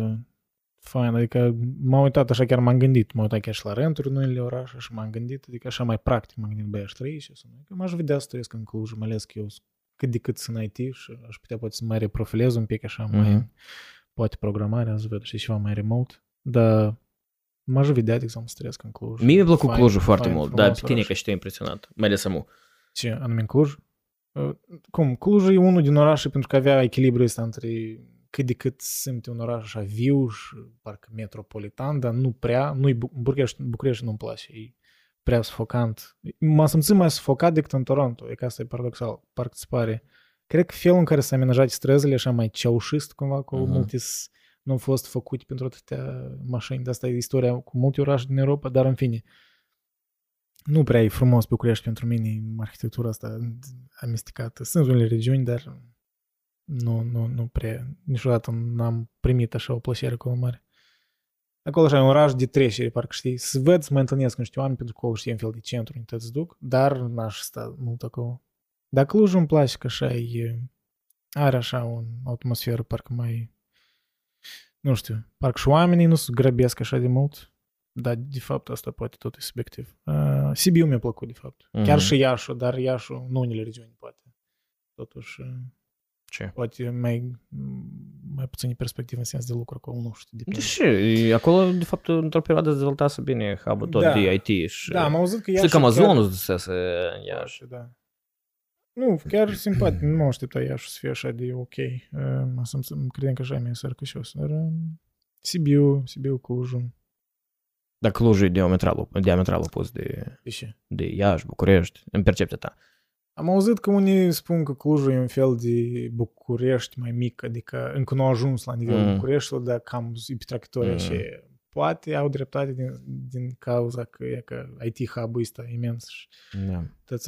fain, adică m-am uitat așa, chiar m-am gândit, m-am uitat chiar și la renturi în unele orașe și m-am gândit, adică așa mai practic m-am gândit, băi, aș trăi și să nu, că m-aș vedea să trăiesc în Cluj, mai ales că eu cât de cât sunt IT și aș putea poate să mai reprofilez un pic așa, mai poate programarea, să văd și ceva mai remote, dar m-aș vedea, de exemplu, să trăiesc în Cluj. Mie mi-a plăcut Clujul foarte mult, dar pe tine că și te-a impresionat, mai ales amu. Ce, anume Cluj? Cum, Cluj e unul din orașe pentru că avea echilibrul ăsta între cât de cât simte un oraș așa viu și parcă metropolitan, dar nu prea, nu-i București nu-mi place, e prea sufocant. M-am simțit mai sufocat decât în Toronto, e ca asta e paradoxal, parcă se pare. Cred că felul în care s-a amenajat străzile așa mai ceaușist cumva, cu multis nu au fost făcuti pentru atâtea mașini, de asta e istoria cu multe orașe din Europa, dar în fine. Nu prea e frumos București pentru mine, arhitectura asta amestecată. Sunt unele regiuni, dar nu prea, niciodată n-am primit așa o plăcere acolo mare. Acolo așa e un oraș de trecere, parcă știi, să văd, să mă întâlnesc cu niște oameni, pentru că știi, în fel de centru, unde te duc, dar n-aș sta mult acolo. Dar Clujul îmi place că așa e, are așa o atmosferă, parcă mai, nu știu, parcă și oamenii nu se grăbesc așa de mult. Dar, de fapt, asta poate tot e subiectiv. Sibiu mi-a plăcut, de fapt. Chiar și Iașul, dar Iașul în unele regiuni, poate. Totuși, ce? Poate mai puțin perspectivă în sens de lucru acolo, nu știu. Deși, acolo, de fapt, într-o perioadă se dezvoltase bine hub-ul tot de IT. Și, da, am auzit că Iașul... Știi că Amazonul se dusese în Iași. Da. Nu, chiar simpatic. Nu mă aștepta Iașul să fie așa de ok. Credem că așa e mai sărcășos. Dar Sibiu, Clujul. Dar Clujul e diametral opus de Iași, București, în percepția ta. Am auzit că unii spun că Clujul e un fel de București mai mic, adică încă nu a ajuns la nivelul Bucureștiului, dar cam e pe tractoria și poate au dreptate din cauza că IT hub-ul ăsta e imens.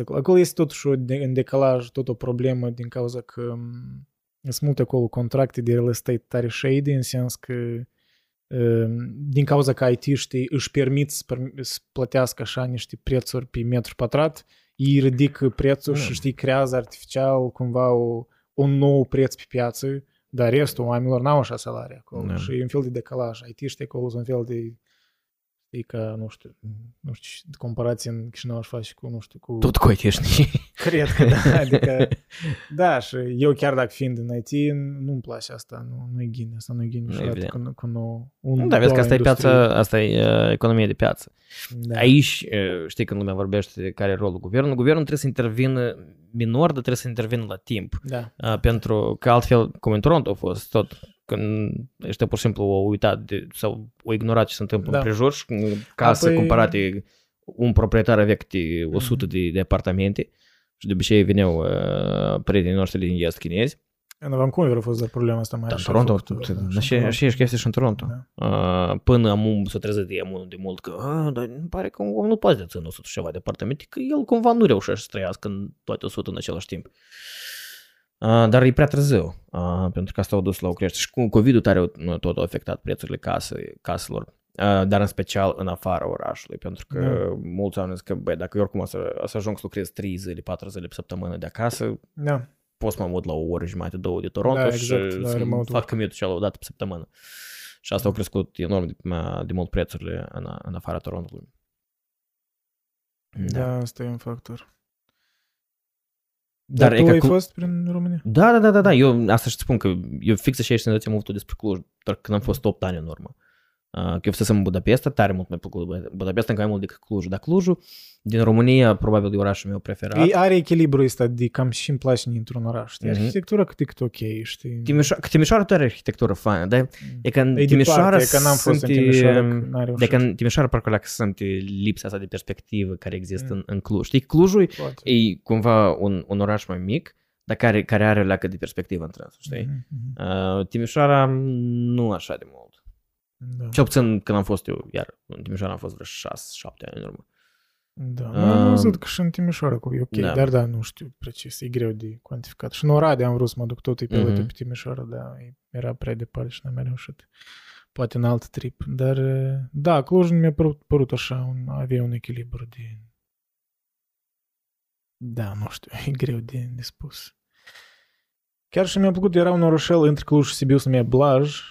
Acolo este totuși în decalaj, tot o problemă din cauza că sunt multe acolo contracte de real estate tare shady, în sens că din cauza că IT-știi își permit să plătească așa niște prețuri pe metru pătrat, ei ridică prețul și știi, creează artificial cumva un nou preț pe piață, dar restul oamenilor n-au așa salarii acolo și e un fel de decalaj. IT-știi acolo sunt un fel de ca, nu știu, comparație în Chișinău aș face cu, nu știu, cu... Tot cu IT-știi. Cred că da, adică, da, și eu chiar dacă fiind în IT, nu-mi place asta, nu-i ghine, asta nu-i ghine niciodată cu da, vezi că asta industrie. E piața, asta e economie de piață. Da. Aici, știi când lumea vorbește care e rolul guvernului, guvernul trebuie să intervină minor, dar trebuie să intervină la timp. Da. Pentru că altfel, cum în Toronto a fost tot... Când ăștia pur și simplu au uitat sau au ignorat ce se întâmplă în prejur și case cumpărate, un proprietar avea câte 100 de apartamente și de obicei veneau prietenii noștri din est chinezi. În Vancouver a fost de problema asta mai așa. În Toronto, așa ești chestia și în Toronto. Până amun s-o trezit amunul de mult că dar îmi pare că omul nu poate ține 100 și ceva de apartamente, că el cumva nu reușește să trăiască în toate 100 în același timp. Dar e prea târziu, pentru că asta a dus la o creștere. Și cu COVID-ul tare tot a afectat prețurile caselor, dar în special în afara orașului, pentru că mulți oameni zic că, băi, dacă eu oricum o să ajung să lucrez 3 zile, 4 zile pe săptămână de acasă, pot să mă mut la o oră jumătate, două de Toronto și să fac commute cealaltă dată pe săptămână. Și asta au crescut enorm de mult prețurile în afara Torontului. Da, asta e un factor. Dar tu ai fost prin România? Da, eu asta și spun că eu fix așa ești în mult despre Cluj, doar când am fost 8 ani în urmă. Că eu fusesem în Budapesta, tare mult mi-a plăcut Budapesta încă mai mult decât Clujul. Dar Clujul, din România, probabil e orașul meu preferat. Are echilibrul ăsta de cam și îmi place dintr-un oraș. Știi? Arhitectura cât e cât ok, știi? Timișoara are arhitectură faină, dar e că în Timișoara parcă alea că sunt lipsa asta de perspectivă care există în Cluj. Știi, Clujul e cumva un oraș mai mic, dar care are leacă de perspectivă în trânsul, știi? Timișoara nu așa de mult. Da. Cel puțin când am fost eu, iar în Timișoara am fost vreo 6-7 ani în urmă. Da, am văzut că și în Timișoara e ok, dar nu știu precis, e greu de cuantificat. Și în Oradea am vrut să mă duc tot pe Timișoara, dar era prea departe și n-am mai reușit. Poate în alt trip, dar da, Cluj mi-a părut așa, avea un echilibru de... Da, nu știu, e greu de spus. Chiar și mi-a plăcut, era un orășel între Cluj și Sibiu, se numea Blaj,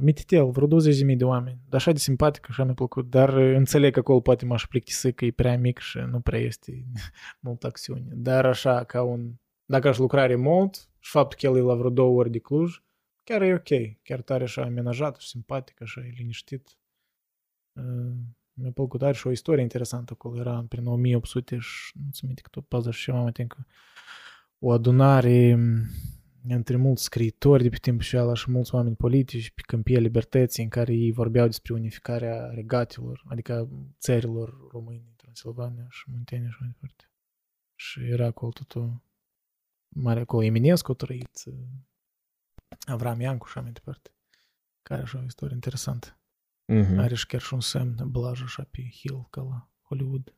Mititel, vreo 20.000 de oameni, așa de simpatic, așa mi-a plăcut, dar înțeleg că acolo poate m-aș plictisi că e prea mic și nu prea este multă acțiune, dar așa ca dacă aș lucra remote și faptul că el e la vreo 2 ori de Cluj, chiar e ok, chiar tare așa amenajat și simpatic, așa e liniștit, mi-a plăcut, are și o istorie interesantă acolo, era prin 1800 și nu ți-mi minte cât o pază și eu, o adunare între mulți scriitori de pe timpul ceala și mulți oameni politici pe câmpia libertății în care ei vorbeau despre unificarea regatelor, adică țărilor române, Transilvania și Muntenia și mai departe. Și era acolo totul mare, acolo Eminescu a trăit, Avram Iancu și mai departe, care așa o istorie interesantă. Are și chiar și un semn, Blaj așa pe hill ca la Hollywood.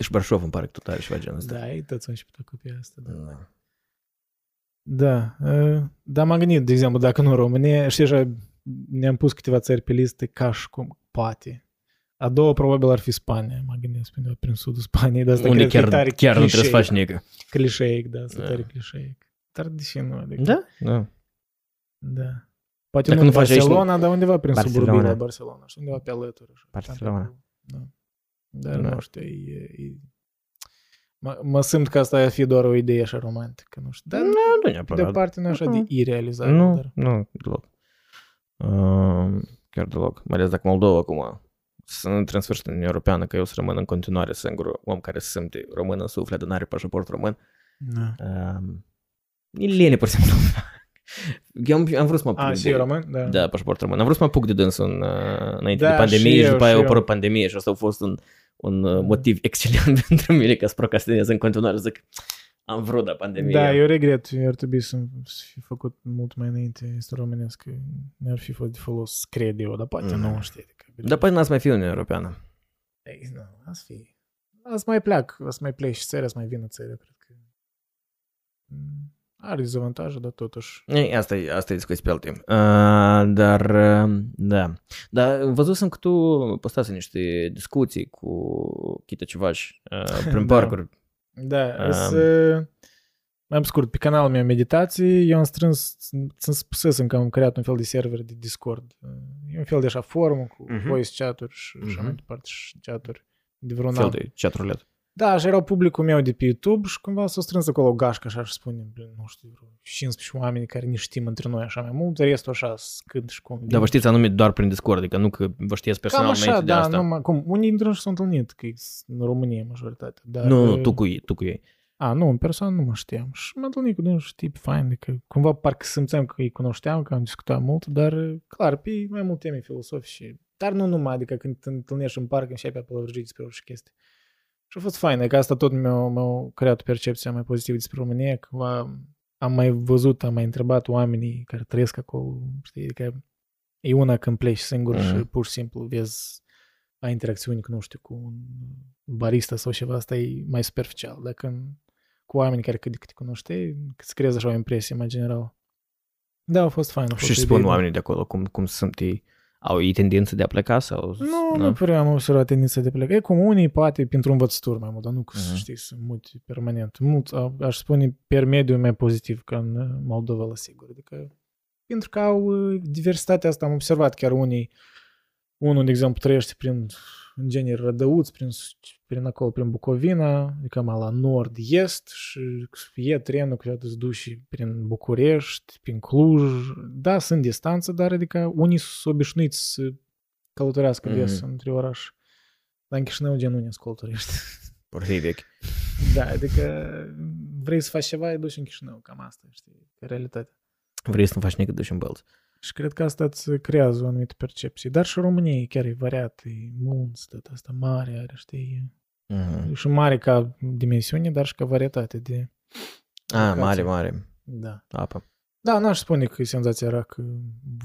Și Brașov îmi pare că tot are ceva genul ăsta. Da, e toți un șiptă copia asta, da. Da, dar m-am gândit, de exemplu, dacă nu în România, știi așa, ne-am pus câteva țări pe listă ca și cum, poate. A doua probabil ar fi Spania, m-am gândit, spune prin sudul Spaniei, dar asta unde cred că e chiar nu trebuie să faci nică. Clișeic, da, asta tare clișeic. Dar deși nu, adică... Da. Poate nu Barcelona, dar undeva prin suburbii la Barcelona, și undeva pe alături. Barcelona. Da. Dar nu știu, mă simt că asta ar fi doar o idee așa romantică, nu știu. Dar nu neapărat. Departe nu așa de irealizabil. Nu, deloc. Chiar deloc. Mai ales dacă Moldova acum să nu intre în sfârșit în Uniunea Europeană, că eu să rămân în continuare singurul om care se simte român în suflet, dar n-are pașaport român. E lene, pur și simplu. Eu am vrut să mă apuc de român, da, pașaport român. Am vrut să mă apuc de dâns înainte de pandemie și după aia a apărut pandemie și asta a fost un motiv excelent pentru mine ca să procrastinez în continuare, zic, am vrut la pandemie. Da, eu regret, ar trebui să fi făcut mult mai înainte este românesc, ne-ar fi fost de folos, cred eu, dar poate nu știu. Dar poate n-ați mai fi Uniunea Europeană. Nu, n-ați fi. Ați mai plec și țări, ați mai vină țări, cred că are dezavantaje, dar totuși. Asta e discuție pe alt timp. Dar, da. Dar văzusem că tu postase niște discuții cu Chita Civaș prin parcuri. Da. Mai pe scurt, pe canalul meu meditații, eu am strâns, să-mi spusesem că am creat un fel de server de Discord. E un fel de așa formă cu voice chat-uri și așa mai departe și chat-uri. De vreun fel de chat roulette. Da, și erau publicul meu de pe YouTube și cumva s-a strâns acolo o gașcă, așa și spunem, nu știu, 15 oameni care ne știm între noi așa mai mult, restul așa când și cum. Dar vă știți anume doar prin Discord, adică nu că vă știți personal așa, înainte de asta. Numai, cum, unii dintre noi s-au întâlnit, că e în România majoritatea. Dar, nu, tu cu ei. Nu, în persoană nu mă știam și m-am întâlnit cu dânsul tip fain, adică cumva parcă simțeam că îi cunoșteam, că am discutat mult, dar clar, pe mai multe teme filosofice, dar nu numai, adică când te întâlnești în parc începi a pălăvrăji despre orice chestii. Și a fost fain, că asta tot mi-a creat percepția mai pozitivă despre România, că am mai văzut, am mai întrebat oamenii care trăiesc acolo, știi, adică e una când pleci singur și pur și simplu vezi, ai interacțiuni, nu știu, cu un barista sau ceva, asta e mai superficial, dacă cu oameni care cât de cât cunoșteai, să creezi așa o impresie mai generală. Da, a fost fain. Și spun oamenii de acolo cum sunt ei? Au ei tendință de a pleca? Sau? Nu prea am observat tendința de a pleca. E cum unii poate pentru învățături mai mult, dar nu să știi să muți permanent. Mult, aș spune, per mediu mai pozitiv ca în Moldova, la sigur. Adică, pentru că au diversitatea asta. Am observat chiar unul, de exemplu, trăiește prin genii Rădăuți, prin acolo, prin Bucovina, adică mai la nord-est și e trenul câteodată îți duci prin București, prin Cluj. Da, sunt distanță, dar adică unii sunt obișnuiți să călătorească des între oraș. Dar în Chișinău gen unii călătorești. Porții vechi. Da, adică vrei să faci ceva, duci în Chișinău, cam asta, știi, e realitatea. Vrei să nu faci nici duci în Bălți. Și cred că asta îți creează o anumită percepție. Dar și România chiar e variat, e munți, tot asta mare are, știi? Și mare ca dimensiune, dar și ca varietate de... mare. Da. Apă. Da, n-aș spune că senzația era că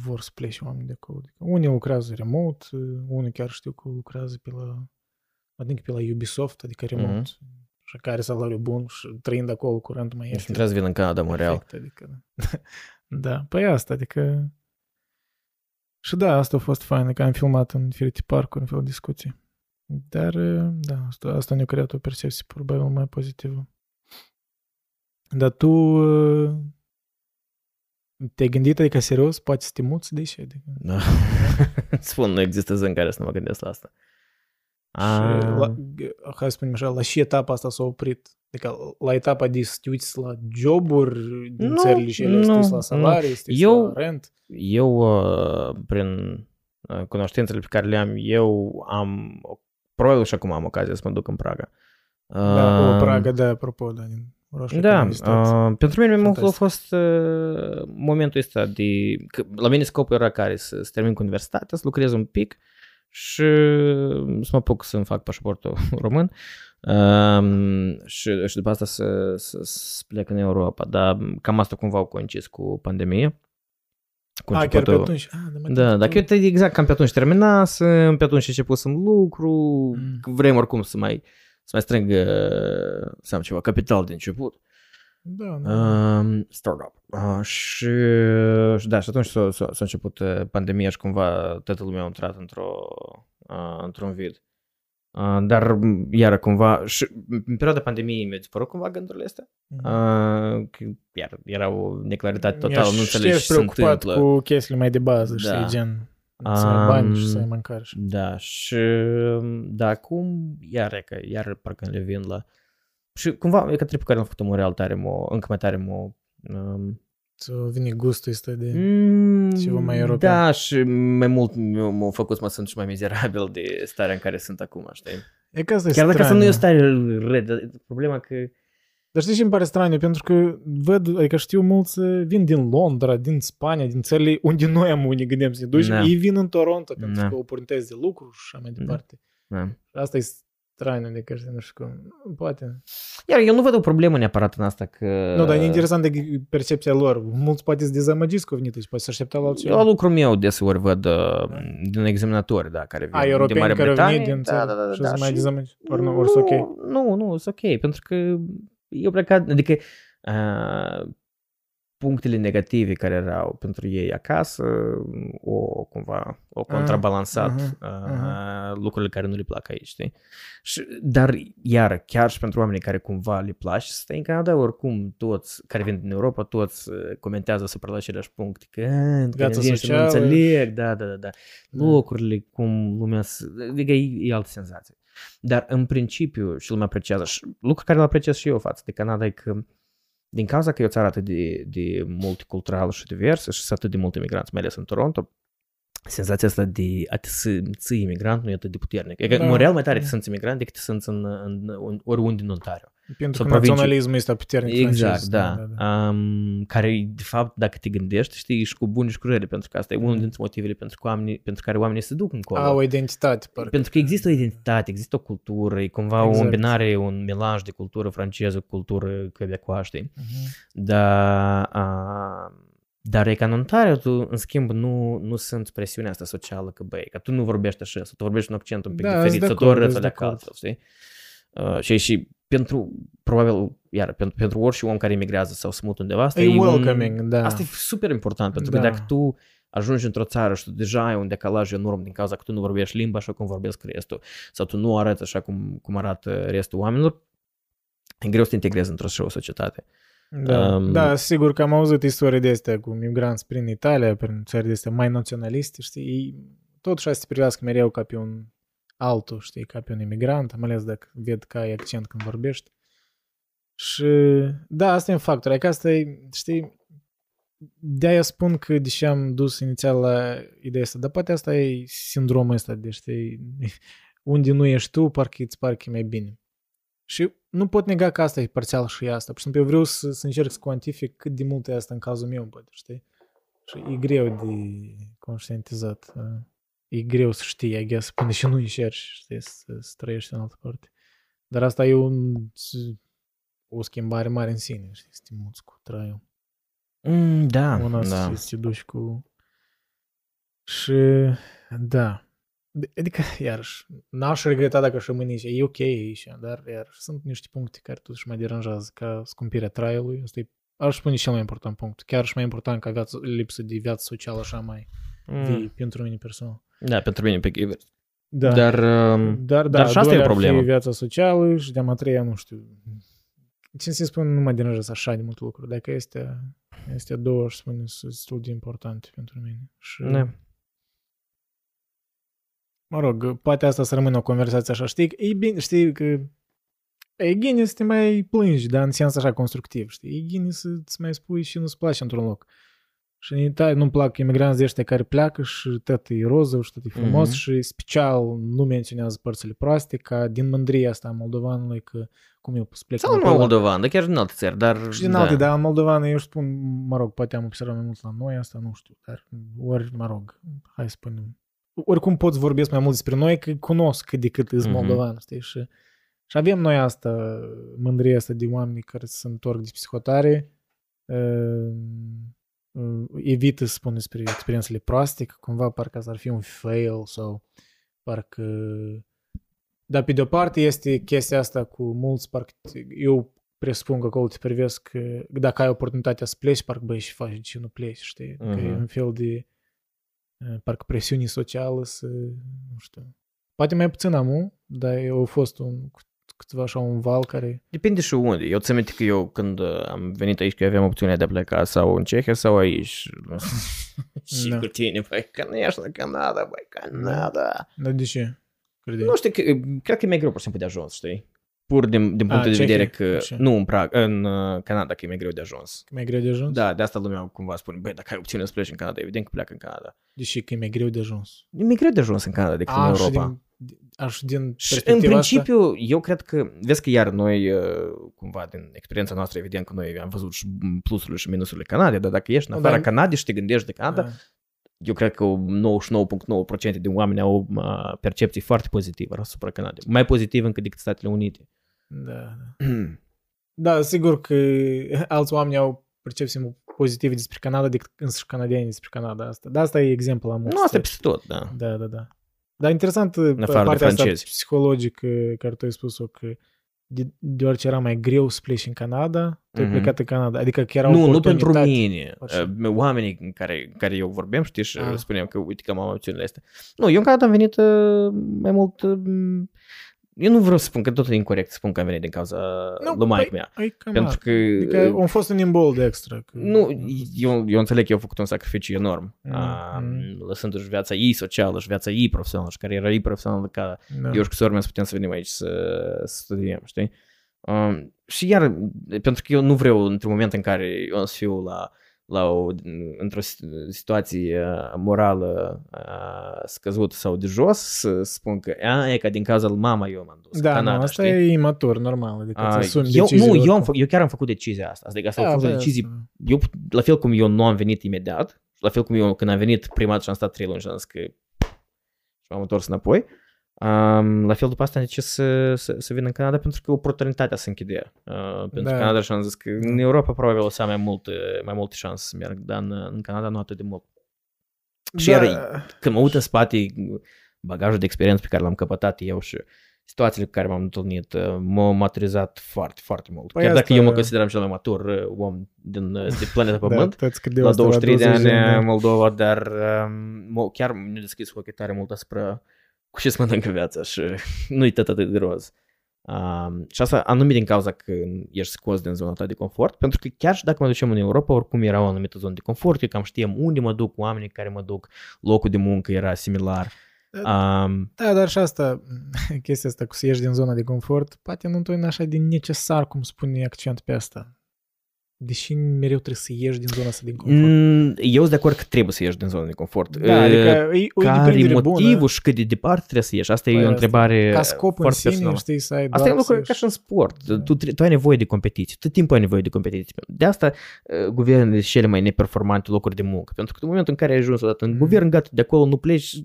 vor să plece oameni de acolo. Unii lucrează remote, unii chiar știu că lucrează pe la Ubisoft, adică remote. Și care salariu bun și trăind acolo curent mai este. Și trebuie să vin în Canada, Montreal. Adică, da, păi asta, adică... Și da, asta a fost fain, că am filmat în diferite parcuri, în fel de discuții. Dar, da, asta ne-a creat o percepție probabil mai pozitivă. Dar tu te-ai gândit, adică serios, poate să te muți de ce? Adică... Da. Spun, nu există zi în care să nu mă gândesc la asta. Hai să spunem așa, la și etapa asta s-a oprit? Adică la etapa de să te uiți la joburi din țările și ele, să te uiți la salarii, să te uiți la rent? Eu, prin cunoștințele pe care le am, eu am, probabil și acum am ocazia să mă duc în Praga. Da, Praga, da, apropo, da, din orașul. Da, pentru mine mai mult a fost momentul ăsta de... Că la mine scopul era care să termin cu universitatea, să lucrez un pic și să mă apuc să-mi fac pașaportul român și după asta să plec în Europa, dar cam asta cumva au coincis cu pandemie. Chiar pe atunci. Da, dacă eu exact cam pe atunci terminasem, pe atunci începusem lucru, vrem oricum să mai strâng, să am ceva capital de început. Da, startup. Și atunci s-a început pandemia și cumva toată lumea a intrat într-un vid. Dar iară cumva, și în perioada pandemiei mi-a dispărut cumva gândurile astea. Iar era o neclaritate totală, nu înțelegi ce se întâmplă. Ești preocupat cu chestiile mai de bază, știi, gen să ai bani și să ai mâncare. Da, și da, acum iară parcă le vin la... Și cumva, e că tripul care l-am făcut în Montreal încă mai tare m-o... Ți-a venit gustul ăsta de ceva mai european. Da, și mai mult m-a făcut să mă sunt și mai mizerabil de starea în care sunt acum, știi? E că asta e chiar dacă nu e o stare red, problema că... Dar știi ce îmi pare straniu? Pentru că văd, adică știu mulți vin din Londra, din Spania, din țările unde noi am unii gândeam să ne ducem, ei vin în Toronto pentru că oportunități de lucru și așa mai departe. Asta e straniu de cărți, nu știu cum, poate. Iar eu nu văd o problemă neapărat în asta că... Nu, dar e interesant de percepția lor. Mulți poate să dezamăgiți că au venit și poate să aștepta la altceva. Eu la lucrul meu deseori văd din examinatori, da, care vin europeni, din Marea Britanie. Europeni care au venit din țară și să mai dezamăgiți. Nu, sunt ok, pentru că eu plecat, adică punctele negative care erau pentru ei acasă o contrabalansat lucrurile care nu le plac aici, știi? Dar iară, chiar și pentru oamenii care cumva le place să stai în Canada, oricum toți care vin din Europa, toți comentează asupra la aceleași puncte, că nu înțeleg, da. Lucrurile cum lumea, adică e altă senzație. Dar în principiu și lumea apreciază și lucru care îl apreciez și eu față de Canada e că din cauza că e o țară atât de multiculturală și diversă și sunt atât de mulți imigranți, mai ales în Toronto, senzația asta de a te simți imigrant nu e atât de puternică. E că în Montreal mai tare te simți imigrant decât te simți în oriunde în Ontario. Pentru că naționalismul este puternic. Exact, da. Care, de fapt, dacă te gândești, știi, și cu bune și cu rele, pentru că asta e unul dintre motivele pentru care oamenii se duc încolo. Au o identitate, parcă. Pentru că există o identitate, există o cultură, e cumva o combinare, un melanj de cultură franceză cu cultură quebecoasă, știi? Dar e ca în Ontario, tu, în schimb, nu simți presiunea asta socială că, băi, că tu nu vorbești așa, sau tu vorbești în accent un pic diferit, sau tu arăți alea ca altfel, știi? Și pentru, probabil, iar pentru orice om care emigrează sau se mută undeva, asta e welcoming, da. Asta e super important, pentru că dacă tu ajungi într-o țară și tu deja ai un decalaj enorm din cauza că tu nu vorbești limba așa cum vorbesc restul, sau tu nu arăți așa cum arată restul oamenilor, e greu să te integrezi într-o societate. Da, da, sigur că am auzit istorii de astea cu migranți prin Italia, prin țări de astea mai naționaliste, știi, totuși să te privească mereu ca pe un altul, știi, ca pe un imigrant, mai ales dacă ved că ai accent când vorbești. Și da, asta e un factor, adică asta e, știi, de-aia spun că deși am dus inițial la ideea asta, dar poate asta e sindromul ăsta de, știi, unde nu ești tu, parcă îți pare că e mai bine. Și nu pot nega că asta e parțial și asta. Pur și simplu, eu vreau să încerc să cuantific cât de mult e asta în cazul meu, poate, știi? Și e greu de conștientizat. E greu să știi, I guess, până și nu încerci, știi, să trăiești în altă parte. Dar asta e o schimbare mare în sine, știi? Să te muți cu traiul. Da, una da. Să te duci cu... Și... Da. Adică, iarăși, n-aș regreta dacă aș rămâne aici. E ok aici, dar iarăși sunt niște puncte care totuși mă deranjează, ca scumpirea traiului. Asta e, aș spune, cel mai important punct. Chiar și mai important ca lipsă de viață socială așa mai de, pentru mine personal. Da, pentru mine pe Giver. Da. Dar și asta e o problemă. Viața socială și de-a mă treia, nu știu. Ce să spun, nu mă deranjează așa de mult lucru. Dacă este două, aș spune, sunt destul de importante pentru mine. Și... Da. Mă rog, poate asta să rămână o conversație așa, știi, e bine, știi că e gine să te mai plângi, dar în sens așa constructiv, știi, e gine să-ți mai spui și nu-ți place într-un loc. Și în Italia nu-mi plac imigranți de ăștia care pleacă și tot e roză și tot e frumos și special nu menționează părțile proaste, ca din mândria asta a moldovanului că cum eu să plec. Sau nu moldovan, dar chiar din alte țări, dar... Și din alte, dar moldovan, eu spun, mă rog, poate am observat mai mult la noi asta, nu știu, dar ori, mă rog, hai să spunem. Oricum pot vorbesc mai mult despre noi, că cunosc cât de cât sunt moldovan, știi? Și avem noi asta, mândria asta de oameni care se întorc de psihotare, evită să spun despre experiențele proaste, că cumva parcă asta ar fi un fail sau parcă... Dar pe de-o parte este chestia asta cu mulți, parcă eu presupun că acolo te privesc că dacă ai oportunitatea să pleci, parcă băi și faci, de ce nu pleci, știi? Că e un fel de... parcă presiune socială să, nu știu, poate mai puțin amu, dar eu a fost câteva așa un val care... Depinde și unde. Eu ți-am amintit că eu când am venit aici că aveam opțiunea de a pleca sau în Cehia sau aici. Și cu tine, băi, că nu ești la Canada, băi, Canada. Dar de ce? Nu știu, cred că e mai greu, pur și simplu, de ajuns, știi? Pur din punctul de vedere că, nu în Praga, în Canada, că e mai greu de ajuns. Mai greu de ajuns? Da, de asta lumea cumva spune, băi, dacă ai opțiune să pleci în Canada, evident că pleacă în Canada. Deși că e mai greu de ajuns. E mai greu de ajuns în Canada decât în Europa. Și în principiu, asta... eu cred că, vezi că iar noi, cumva, din experiența noastră, evident că noi am văzut și plusurile și minusurile Canadei, dar dacă ești în afara Canadei și te gândești de Canada, eu cred că 99.9% din oameni au percepții foarte pozitive asupra Canadei. Mai pozitive încă decât Statele Unite. Da. Da, sigur că alți oameni au percepții pozitive despre Canada decât însăși canadienii despre Canada. Asta. Dar asta e exemplu la mulți. Nu, asta e peste tot, da. Da. Dar interesant partea asta psihologică care tu ai spus-o că deoarece era mai greu să pleci în Canada, tu ai plecat în Canada. Adică chiar au oportunitate. Nu pentru mine. Așa. Oamenii în care eu vorbeam, știi, și spuneam că uite că am opțiunile astea. Nu, eu în Canada am venit mai mult... Eu nu vreau să spun că tot e incorrect să spun că am venit din cauza lumaică mea. Pentru că... Adică am fost un imbol de extra. Că... Nu, eu înțeleg că eu am făcut un sacrificiu enorm. Lăsându-și viața ei socială și viața ei profesională și cariera ei profesională ca eu și cu sora mea să putem să venim aici să studiem, știi? Și iar, pentru că eu nu vreau într-un moment în care eu să fiu într-o situație morală scăzută sau de jos, să spun că e ca din cauza lui mama eu m-am dus. Da, Canada, asta știi? E imatur, normal. Adică eu chiar am făcut decizia asta. Adică asta au fost decizii. Eu, la fel cum eu nu am venit imediat, la fel cum eu când am venit prima dată și am stat 3 luni și am zis că m-am întors înapoi, la fel după asta am decis să vin în Canada pentru că oportunitatea se închidea pentru Canada și am zis că în Europa probabil o să am mai multe șanse să merg, dar în Canada nu atât de mult. Și iar când mă uit în spate bagajul de experiență pe care l-am căpătat eu și situațiile cu care m-am întâlnit m-au maturizat foarte, foarte mult. Păi chiar dacă eu mă consideram cel mai matur om de planeta Pământ, da, la 23 de ani în Moldova, dar chiar mi-a deschis cu ochii tare mult asupra cu ce se mănâncă viața și nu-i tot atât de roz. Și asta anume din cauza că ești scos din zona ta de confort, pentru că chiar și dacă mă duceam în Europa, oricum era o anumită zonă de confort, eu cam știam unde mă duc, oamenii care mă duc, locul de muncă era similar. Da, dar și asta, chestia asta cu să ieși din zona de confort, poate nu întotdeauna așa de necesar, cum spune accent pe asta. Deși mereu trebuie să ieși din zona asta din confort. Eu sunt de acord că trebuie să ieși din zona de confort. Da, adică care motivul și cât de departe trebuie să ieși? Asta e o întrebare ca scop în sine, știi, să ai. Asta e un lucru ca și în sport. Da. Tu ai nevoie de competiție. Tot timpul ai nevoie de competiție. De asta guvernele și cele mai neperformante locuri de muncă. Pentru că în momentul în care ai ajuns odată în guvern, gata, de acolo nu pleci,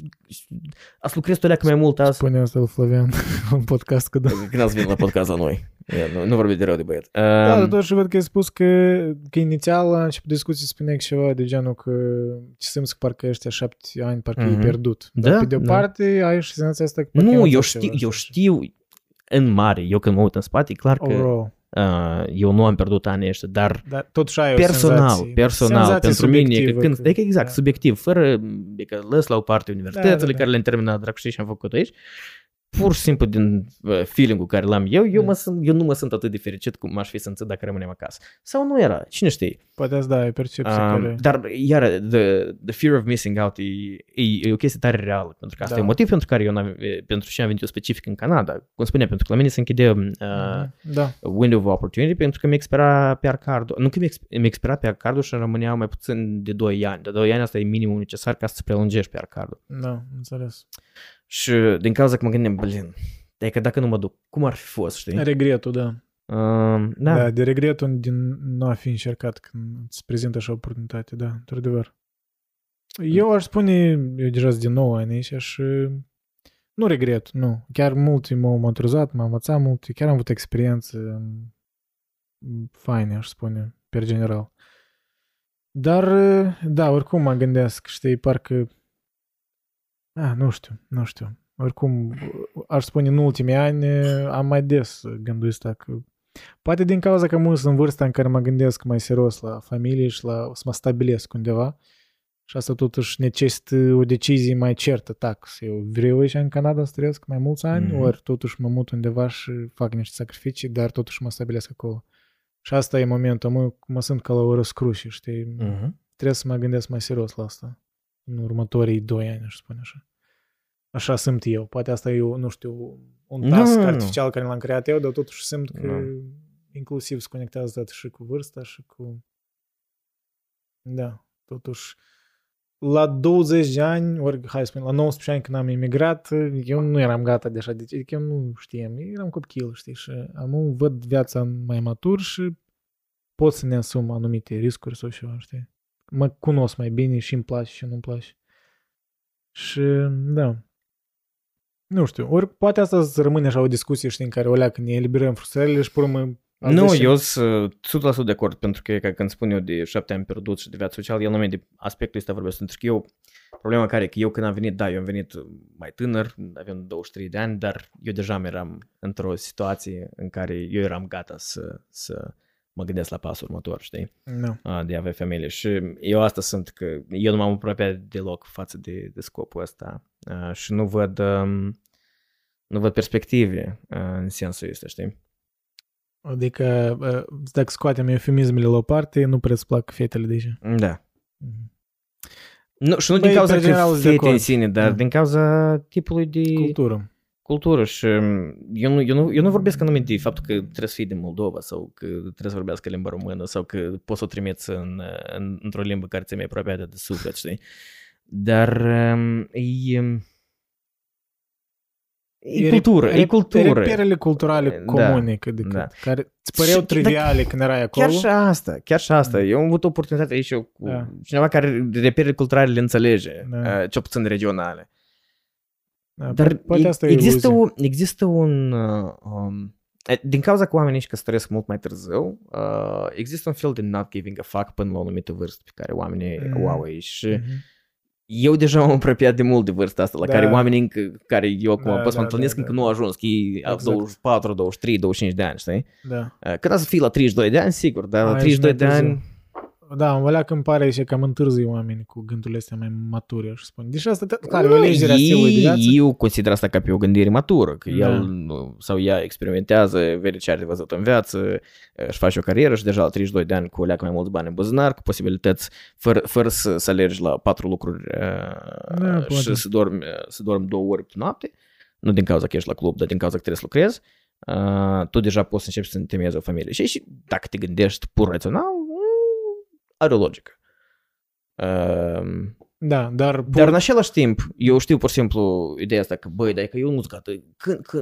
ați lucrezi tu leacă mai mult azi. Spune asta lui Flavian în podcast. Când ați venit la podcast la noi. Nu vorbi de rău de băiat. Da, dar totuși văd că ai spus că inițial la început discuții spuneai ceva de genul că ce simți că parcă ăștia 7 ani parcă e pierdut. Da, dar pe de o parte ai și senzația asta că nu, eu știu în mare, eu când mă uit în spate, e clar că eu nu am pierdut anii ăștia, dar totuși ai personal pentru mine, exact, subiectiv, fără că lăs la o parte universitățile care le-am terminat, dracu știi ce-am făcut aici. Pur și simplu din feeling-ul care l-am eu nu mă sunt atât de fericit cum m-aș fi simțit dacă rămânem acasă. Sau nu era, cine știe. Poate asta, da, e percepția care... Dar, iară, the fear of missing out e o chestie tare reală, pentru că asta e motiv pentru care eu pentru ce am venit eu specific în Canada. Cum spuneam, pentru că la mine se închide window of opportunity, pentru că mi-a expirat PR cardul. Nu că mi-a expirat PR cardul și rămâneau mai puțin de 2 ani. De 2 ani asta e minimul necesar ca să îți prelungești PR cardul. Da, înțeles. Și din cauza că mă gândeam, dacă nu mă duc, cum ar fi fost, știi? Regretul, da. Da, de regretul din nu a fi încercat când îți prezintă așa oportunitate, da, într-adevăr. Eu aș spune, eu deja sunt din 9 ani aici și nu regret, nu. Chiar mult m-am maturizat, m-am învățat mult, chiar am avut experiență faine, aș spune, per general. Dar, da, oricum mă gândesc, știi, parcă nu știu. Oricum, aș spune în ultimii ani am mai des gândit asta că poate din cauza că mă sunt în vârsta în care mă gândesc mai serios la familie și să mă stabilesc undeva și asta totuși necesită o decizie mai certă, tac, să eu vreau aici în Canada să trăiesc mai mulți ani, ori totuși mă mut undeva și fac niște sacrificii, dar totuși mă stabilesc acolo. Și asta e momentul, mă sunt ca la o răscruce, știi? Trebuie să mă gândesc mai serios la asta. În următorii 2 ani, aș spune așa. Așa simt eu. Poate asta e, nu știu, un task artificial care l-am creat eu, dar totuși simt că inclusiv se conectează dat și cu vârsta și cu... Da, totuși la 20 de ani, ori, hai să spun, la 19 ani când am emigrat, eu nu eram gata de așa, deci eu nu știam, eu eram copil, știi, și acum văd viața mai matur și pot să ne asum anumite riscuri sau ceva, știi? Mă cunosc mai bine și îmi place și nu-mi place. Și, da. Nu știu. Ori poate asta să rămâne așa o discuție, știi, în care o leacă ne eliberăm frustrările și pur mă... Nu, eu sunt 100% de acord, pentru că, ca când spun eu de 7 ani pierdut și de viață socială, el nu de aspectul ăsta vorbesc, pentru că eu, problema care e că eu când am venit, eu am venit mai tânăr, aveam 23 de ani, dar eu deja eram într-o situație în care eu eram gata să mă gândesc la pasul următor, știi? No. De a avea familie. Și eu asta sunt că eu nu m-am apropiat deloc față de scopul ăsta și nu văd perspective în sensul ăsta, știi? Adică dacă scoatem eufemismele la o parte, nu prea îți plac fetele deja. Da. Nu, și nu din cauza că fete în sine, dar din cauza tipului de... Cultură și eu nu vorbesc anume de faptul că trebuie să fii din Moldova sau că trebuie să vorbească limba română sau că poți să o trimiți într-o limbă care ți-e mai apropiată de suflet, știi? Dar e cultură. Reperele culturale comune care îți păreau triviale când erai acolo. Chiar și asta. Eu am avut oportunitatea aici cu cineva care reperele culturale le înțelege, cel puțin regionale. Da, dar poate asta există un... din cauza că oamenii ăștia trăiesc mult mai târziu, există un fel de not giving a fuck până la o anumită vârstă pe care oamenii o au aici. eu deja m-am apropiat de mult de vârsta asta, la da. Care oamenii care eu acum pot să mă întâlnesc încă nu au ajuns, că ei exact. 24, 23, 25 de ani, știi? Da. Când o să fii la 32 de ani, sigur, dar la 32 de ani... Da, în alea când pare și cam întârzi oamenii cu gândurile astea mai mature, aș spune. Deci asta, clar, o legere a stilului de viață. Eu consider asta ca pe o gândire matură, că el sau ea experimentează, vede ce are de văzut în viață, își face o carieră și deja la 32 de ani cu o leacă mai mulți bani în buzunar, cu posibilități fără să alergi la 4 lucruri și să dormi 2 ori pe noapte, nu din cauza că ești la club, dar din cauza că trebuie să lucrezi, tu deja poți să începi să întemeiezi o familie. Și dacă te gândești pur rațional, are o logică. Da, dar în același timp, eu știu pur și simplu ideea asta că, băi, dar e că eu nu-s gata.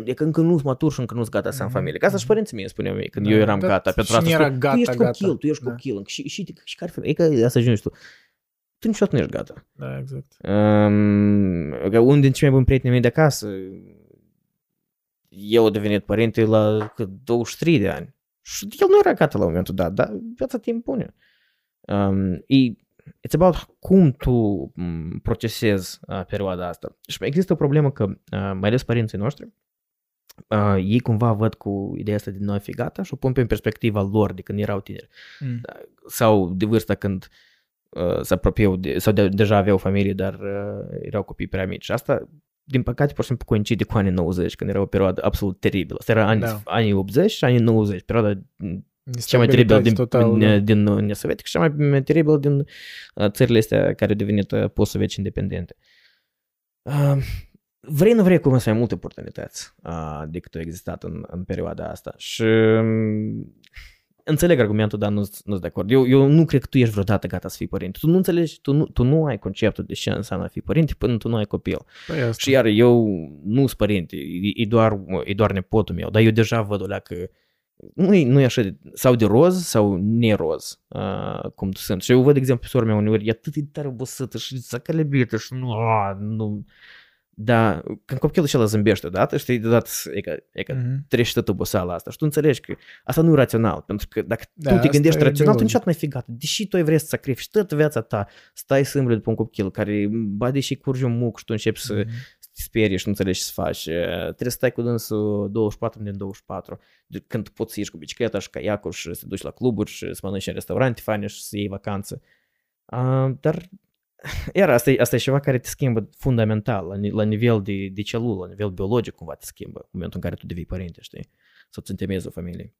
E că încă nu-s matur și încă nu-s gata să am familie. Că asta și părinții mei spuneau mie când eu eram gata. Pe și nu era gata, tu ești copil, și care femeie? E că asta ajungi tu. Tu niciodată nu ești gata. Da, exact. Unul din cei mai buni prieteni mei de acasă, eu a devenit părinte la 23 de ani. Și el nu era gata la momentul dat, dar viața te impune. It's about cum tu procesezi perioada asta. Și există o problemă că, mai ales părinții noștri, ei cumva văd cu ideea asta de noi fi gata și o pun pe perspectiva lor de când erau tineri. Sau de vârsta când se apropiau, deja aveau familie, dar erau copii prea mici. Și asta, din păcate, pur și simplu coincide cu anii 90, când era o perioadă absolut teribilă. Asta era anii 80 și anii 90, perioada... Cea mai teribilă din Uniunea Sovietică și cea mai teribilă din țările astea care au devenit post-sovietice independente. Vrei, nu vrei, cum să ai multe oportunități decât au existat în perioada asta. Și înțeleg argumentul, dar nu-s de acord. Eu nu cred că tu ești vreodată gata să fii părinte. Tu nu înțelegi, tu nu ai conceptul de ce înseamnă a fi părinte până tu nu ai copil. Păi și iar eu nu-s părinte, e doar nepotul meu, dar eu deja văd o leacă că nu e așa sau de roz sau neroz cum tu simți. Și eu văd, de exemplu, pe sora mea uneori e atât de tare obosită și zacălăbită și nu. Dar când copilul ăla zâmbește odată, știi, deodată e că treci tot oboseala asta și tu înțelegi că asta nu e rațional, pentru că dacă tu te gândești rațional, tu niciodată n-ai fi gata. Deși tu ai vrea să sacrifici toată viața ta, stai să îmbli după un copil care bade și curge un muc și tu începi să te sperii și nu înțelegi ce să faci. Trebuie să stai cu dânsul 24 din 24. Când poți să ieși cu bicicleta și caiacul și să te duci la cluburi și să mănânci în restaurante faine și să iei vacanță. Dar, iar asta e ceva care te schimbă fundamental, la nivel de celulă, la nivel biologic cumva te schimbă în momentul în care tu devii părinte, știi? Sau îți întemeiezi o familie.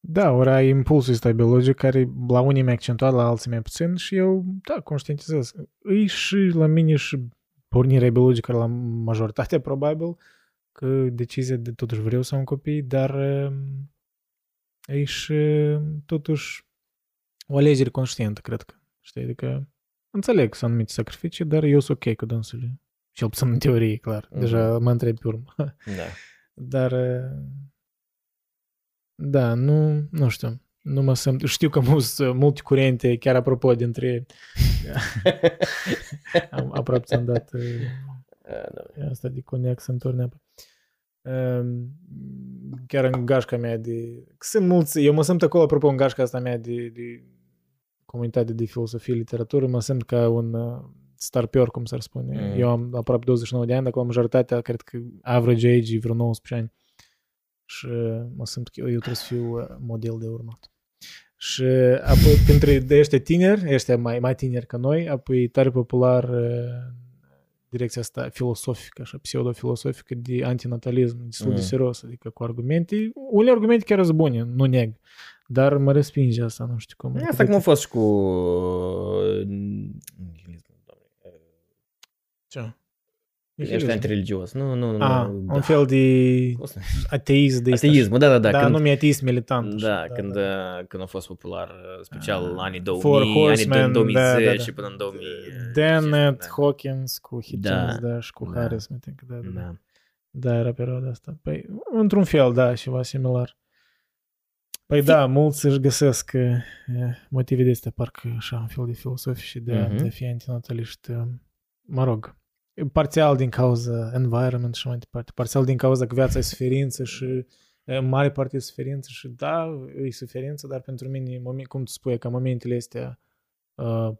Da, ori ai impulsul ăsta biologic care la unii mi-a accentuat, la alții mi-a puțin și eu, da, conștientizez. Îi și la mine și pornirea biologică la majoritatea, probabil, că decizia de totuși vreau să am copii, dar e și totuși o alegere conștientă, cred că. Știi, adică înțeleg să anumite sacrificii, dar eu sunt ok cu dânsele. Cel puțin în teorie, clar. Deja mă întreb pe urmă. Da. Dar, da, nu știu. Nu mă simt. Știu că multe curente, chiar apropo, dintre... aproape ți-am dat asta de coniac să-mi torne apă. Chiar în gașca mea de... Sunt mulți... Eu mă simt acolo, apropo, în gașca asta mea de comunitate de filosofie, literatură, mă simt ca un starpior, cum s-ar spune. Eu am aproape 29 de ani, dacă la majoritatea, cred că average age e vreo 19 ani. Și mă simt că eu trebuie să fiu model de urmat. Și apoi, printre ăștia tineri, ăștia mai tineri ca noi, apoi tare popular direcția asta filosofică, așa, pseudofilosofică de antinatalism, destul de serios, adică cu argumente. Unele argumente chiar sunt bune, nu neg, dar mă respinge asta, nu știu cum. Asta cum a fost și cu... Ce? Ești antireligios, nu. Un fel de ateism. Ateism, da. Dar nu mi-e ateist militant. Da, când a fost popular, special anii 2000, anii 2010 și până în 2000. Dennett, Hawkins, cu Hitchens, da, și cu Harris, mă tinc, da. Da, era perioada asta. Păi, într-un fel, da, ceva similar. Păi da, mulți își găsesc motive de astea, parcă așa, un fel de filosofie și de a fi antinataliști. Mă rog. Parțial din cauza environment și mai departe. Parțial din cauza că viața e suferință și în mare parte e suferință și da, e suferință, dar pentru mine, cum tu spui, că momentele astea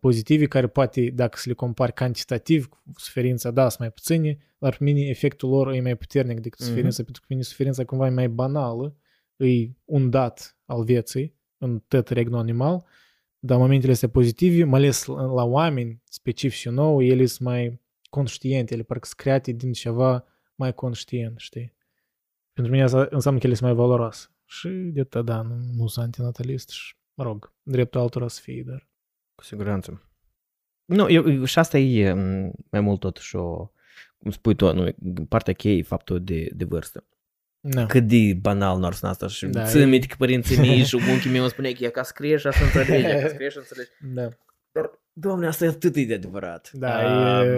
pozitive, care poate, dacă se le compari cantitativ, suferința, da, sunt mai puține, dar pe mine efectul lor e mai puternic decât suferința, pentru că pe mine suferința cumva e mai banală, e un dat al vieții în tot regnul animal, dar momentele astea pozitive, mai ales la oameni specifici și nouă, ele sunt mai conștiente, ele parcă sunt create din ceva mai conștient, știi? Pentru mine asta înseamnă că ele sunt mai valoroase. Și de atât, da, nu sunt antinatalist și, mă rog, dreptul altora să fie, dar... Cu siguranță. Nu, și asta e mai mult totuși o, cum spui tu, nu, partea cheie e faptul de vârstă. No. Cât de banal n-ar suna asta și da, țin minte că părinții mei și unchiul meu îmi spunea că e ca scrie și așa înțelege, e ca scrie și înțelege. Da. Dar, Doamne, asta e atât de adevărat. Da,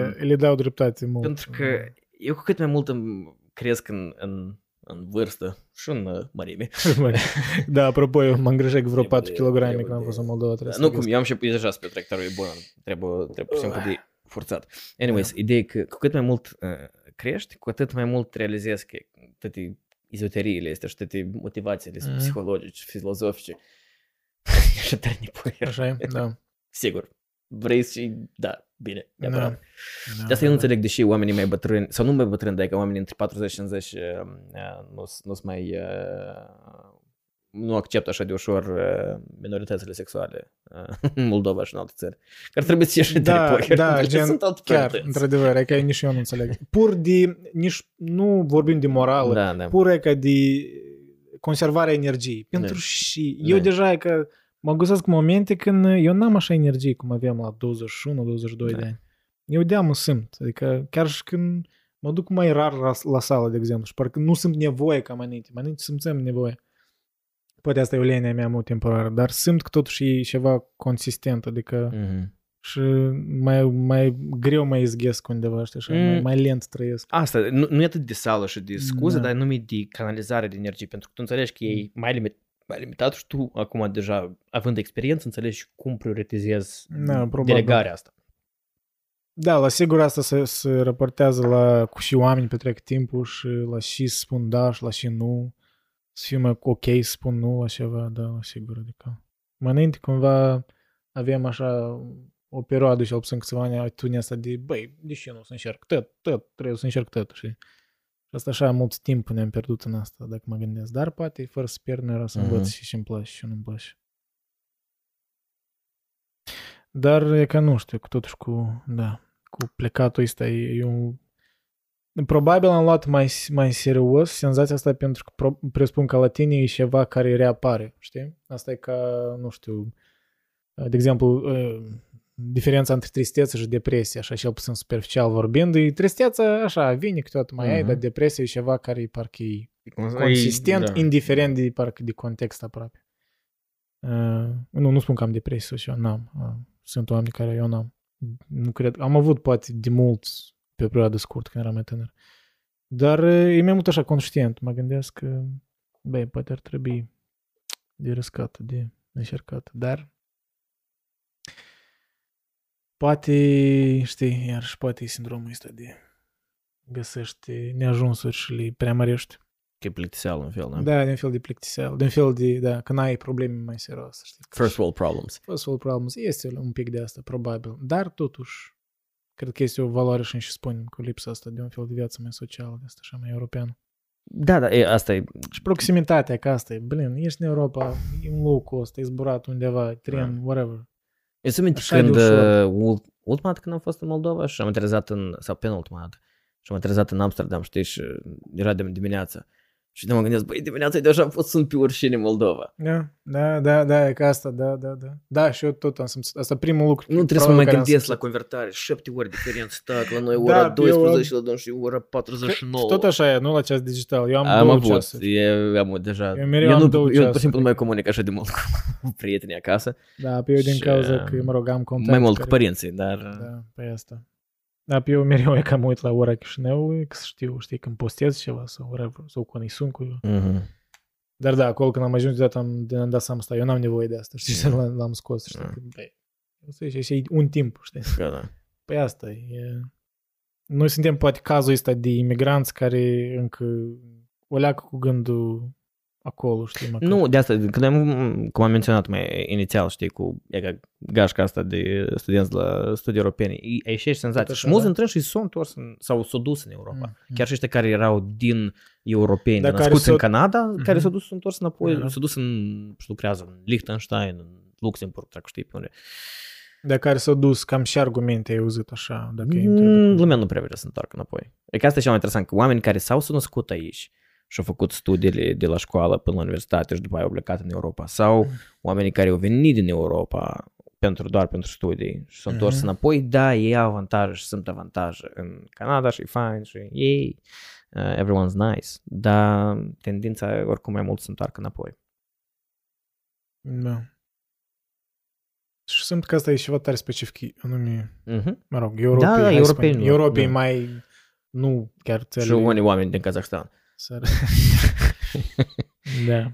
le dau dreptate mult. Pentru că eu cu cât mai mult îmi cresc în vârstă și în mărime. Da, apropo, eu mă îngrijesc vreo 4 kg când am fost în Moldova. Nu cum, eu am și deja spre tractorul e bun, trebuie simplu de forțat. Anyways, ideea e că cu cât mai mult crești, cu atât mai mult realizezi că toate izoteriile astea și toate motivațiile psihologice, filozofice. Așa tare nepoier. Așa e, da. Sigur. Vrei și da, bine, neapărat. De asta eu nu înțeleg de ce oamenii mai bătrâni, sau nu mai bătrâni, dar e că oamenii între 40-50 nu acceptă așa de ușor minoritățile sexuale în Moldova și în alte țări. Că ar trebui să ieși de poker. Da, gen, chiar, într-adevăr, e că nici eu nu înțeleg. Pur de, nici nu vorbim de morală, pur e că de conservarea energiei. Pentru și eu deja e că mă găsesc momente când eu n-am așa energie cum aveam la 21-22 de ani. Eu de-aia mă simt. Adică chiar și când mă duc mai rar la sală, de exemplu, și parcă nu simt nevoie ca mănânci. Mănânci simțeam nevoie. Poate asta e o lenea mea mult temporară, dar simt că totuși e ceva consistent, adică și mai greu mai izghesc undeva, știi, așa, mai lent trăiesc. Asta, nu e atât de sală și de scuze, dar nume de canalizare de energie, pentru că tu înțelegi că e mai limitat și tu acum deja, având experiență, înțelegi cum prioritizezi delegarea asta. Da, la sigur asta se raportează la cu și oameni petrec timpul și la și spun da și la și nu. Să fiu mai ok, spun nu la ceva, da, sigur, adică. Mai înainte, cumva, aveam așa o perioadă și al puțin câțiva ani atitudinea asta de, băi, deși eu nu o să încerc tot, trebuie să încerc tot, știi? Și asta așa, mult timp ne-am pierdut în asta, dacă mă gândesc. Dar poate, fără să pierd, nu era să învăț și îmi place și nu-mi place. Dar e că nu știu, totuși cu plecatul ăsta e un... Probabil am luat mai serios senzația asta pentru că presupun că la tine e ceva care reapare, știi? Asta e ca, nu știu, de exemplu, diferența între tristețe și depresie, așa, cel puțin superficial vorbind, e tristețea, așa, vine câteodată mai ai, dar depresia e ceva care parcă e consistent, indiferent de parcă de context aproape. Nu spun că am depresie sau ceva, n-am. Sunt oameni care eu n-am. Nu cred. Am avut poate de mulți pe o perioadă scurtă, când eram mai tânăr. Dar e mai mult așa conștient. Mă gândesc că, băi, poate ar trebui de riscat, de încercat. Dar poate, știi, iar și poate e sindromul ăsta de găsești neajunsuri și le preamărești. Că plictiseală în fel, nu? Da, de un fel de plictiseală. De un fel de, da, când ai probleme mai serioase. Știi? First world problems. First world problems. Este un pic de asta, probabil. Dar totuși, cred că este o valoare și spunem cu lipsa asta de un fel de viață mai socială, de asta așa mai europeană. Da, da, asta e. Și proximitatea, că asta e, blin, ești în Europa, e un locul ăsta, e zburat undeva, tren, whatever. Eu sunt minte când, ultima dată când am fost în Moldova și am aterizat sau penultima dată, și am aterizat în Amsterdam, știi, și era de dimineață. Și nu mă gândesc, băi, dimineața e deja pot sunt pe urșine în Moldova. Da, e ca asta, da. Da, și eu tot am simțit. Asta primul lucru. Nu trebuie să mă mai gândesc la convertare. 7 ori diferență, tac, la noi ora 12 la domn și ora 49. Tot așa e, nu la ceas digital. Eu am 2 ceasuri. Am avut deja. Eu pur și simplu nu mai comunic așa de mult cu prietenii acasă. Da, pe eu din cauza că, mă rog, am contact. Mai mult cu părinții, dar... Da, pe asta. Da, pe eu mereu e că mă uit la ora Chișinău, că știu, știi, când postez ceva sau când îi sun cu eu. Dar da, acolo când am ajuns de data am dat seama asta, eu n-am nevoie de asta, știi, să l-am scos, știi, e un timp, știi. Da. Păi asta e... Noi suntem poate cazul ăsta de imigranți care încă o leacă cu gândul acolo, știi, măcar. Nu, de asta, când cum am menționat mai inițial, știi, cu gașca asta de studenți la studii europene, e și senzație. Și mulți dintre ei și s-au întors sau s-au dus în Europa. Chiar și ăștia care erau din europeni, născuți în Canada, care s-au dus, s-au întors înapoi, s-au dus în, și lucrează în Liechtenstein, în Luxemburg, dacă știi pe unde. De care s-au dus, cam și argumente ai auzit așa, dacă e întrebat. Lumea nu prea vrea să întoarcă înapoi. E că asta e cel mai interesant, că oameni care s-au născut aici și-au făcut studiile de la școală până la universitate și după aia au plecat în Europa, sau oamenii care au venit din Europa doar pentru studii și s-au întors înapoi, da, ei au avantaje și sunt avantaje în Canada și e fain și ei, everyone's nice, dar tendința oricum mai mult să întoarcă înapoi. Da. Și simt că asta e ceva tare specific, anume, mă rog, europei mai, nu chiar țările. Și unii oameni din Kazahstan. Da.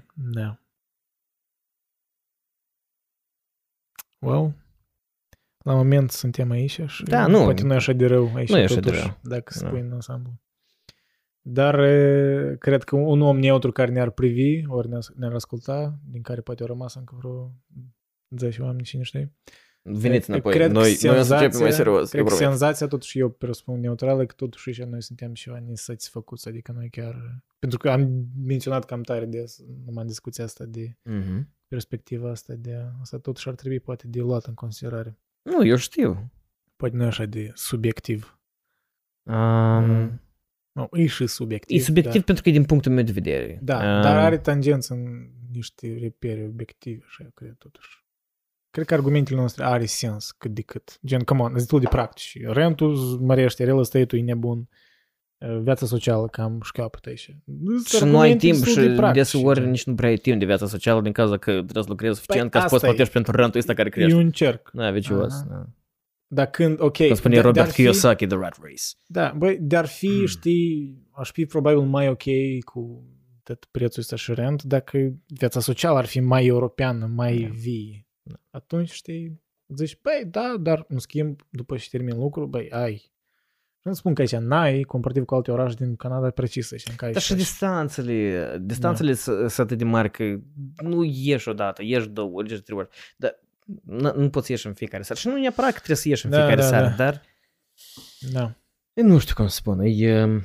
Well, la moment suntem aici și da, nu, poate nu e așa de rău aici totuși, dacă spui în ansamblu. Dar cred că un om neutru care ne-ar privi, ori ne-ar asculta, din care poate au rămas încă vreo 10 oameni, cine știe. Veniți înapoi, noi o să începem mai serios. Cred că senzația, totuși eu presupun neutrală, că totuși și noi suntem ceva nesatisfăcuți, adică noi chiar... Pentru că am menționat cam tare des, numai în discuția asta de perspectiva asta de... Asta totuși ar trebui poate de luat în considerare. Nu, eu știu. Poate nu e așa de subiectiv. Nu, e și subiectiv. E subiectiv pentru că e din punctul meu de vedere. Da, dar are tangență în niște repere obiective, așa, cred, totuși. Cred că argumentele noastre are sens cât de cât. Gen, come on, destul de practici. Rentul mărește, real estate-ul e nebun, viața socială cam șchiopătă aici. Și nu ai timp și deseori nici nu prea ai timp de viața socială din cauza că trebuie să lucrezi suficient ca să poți plătești pentru rentul ăsta care crește. E un cerc. Da, vicios. Dar când, ok. Când spune Robert Kiyosaki, The Rat Race. Da, băi, de-ar fi, știi, aș fi probabil mai ok cu prețul ăsta și rent dacă viața socială ar fi mai europeană, mai vie. Atunci, știi, zici, băi, da, dar în schimb, după ce termin lucru, băi, ai. Nu spun că aici n-ai, comparativ cu alte orașe din Canada, precisă. Dar și distanțele sunt atât de mari că nu ieși odată, ieși două ori, ieși trei ori. Dar nu poți ieși în fiecare seară. Și nu neapărat că trebuie să ieși în fiecare seară, dar... Da. Nu știu cum să spun, e...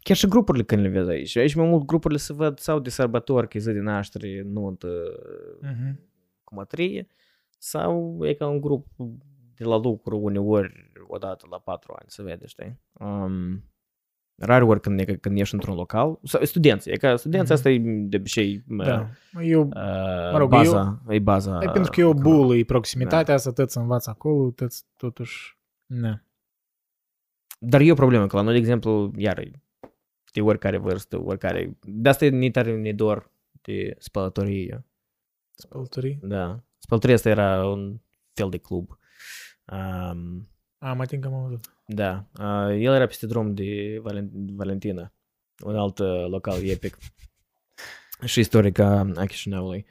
Chiar și grupurile când le vezi aici. Aici mai mult grupurile se văd sau de sărbători, că zi de naștere, nuntă... cu mătrie, sau e ca un grup de la lucru uneori odată la 4 ani, se vede, știi? Rare ori când ești într-un local, sau studenții, e ca studenții, asta e de obicei baza. E baza. Pentru că e o bulă, e proximitatea asta, tăți învață acolo, tăți totuși... Ne. Dar e o problemă, că la noi, de exemplu, iar de oricare vârstă, oricare... De asta e tare ne dor de spălătorie. Spălătorie? Da. Spălătorie asta era un fel de club. Mai timp că am auzit. Da. El era peste drum de Valentina. Un alt local epic. Și istorica a Chișinăului.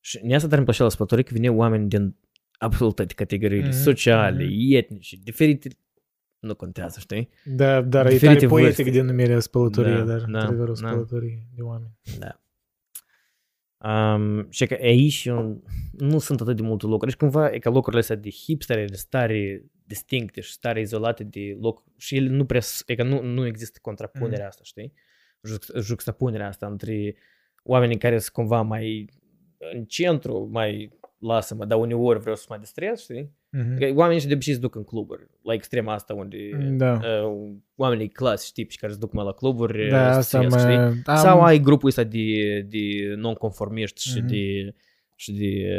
Și ne-a stat tare îmi plăcea la spălătorie că veneau oameni din absolut toate categoriile sociale, etnice, diferite. Nu contează, știi? Da, dar e tare poetic de numire spălătorie, dar într-adevăr o spălătorie de oameni. Da. Și că aici nu sunt atât de multe locuri. Deci cumva e ca locurile astea de hipster, de stare distincte și stare izolate de loc. Și ele nu prea, e că nu există contrapunerea asta, știi? Juxtapunerea asta între oamenii care sunt cumva mai în centru, mai lasă-mă, dar uneori vreau să mă distrez, știi? Oamenii și de obicei se duc în cluburi, la extrema asta unde oamenii clasici tipici care se duc mai la cluburi, sau ai grupul ăsta de non-conformiști și de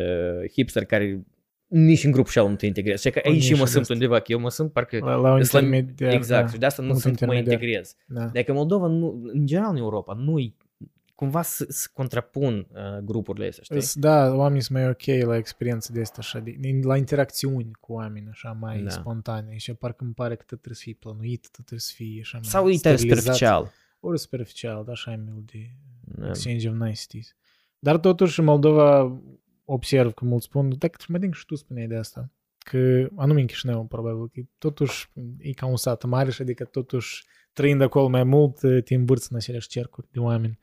hipster care nici în grupul ăla nu te integrezi. Și că aici mă simt undeva, că eu mă simt parcă... Exact, și de asta nu simt mă integrez. Dacă Moldova, în general în Europa, nu-i cumva să contrapun grupurile astea, știi? Da, oamenii sunt mai ok la experiențe de astea așa, la interacțiuni cu oameni așa mai spontane și parcă îmi pare că trebuie să fii plănuit, trebuie să fii așa mai sau e tare superficial. Ori superficial, dar așa e mai mult de exchange of niceties. Dar totuși în Moldova observ că mulți spun, dacă mă gândesc și tu spuneai de asta, că anume în Chișinău probabil, că totuși e ca un sat mare și adică totuși trăind acolo mai mult te învârți în aceleași cercuri de oameni.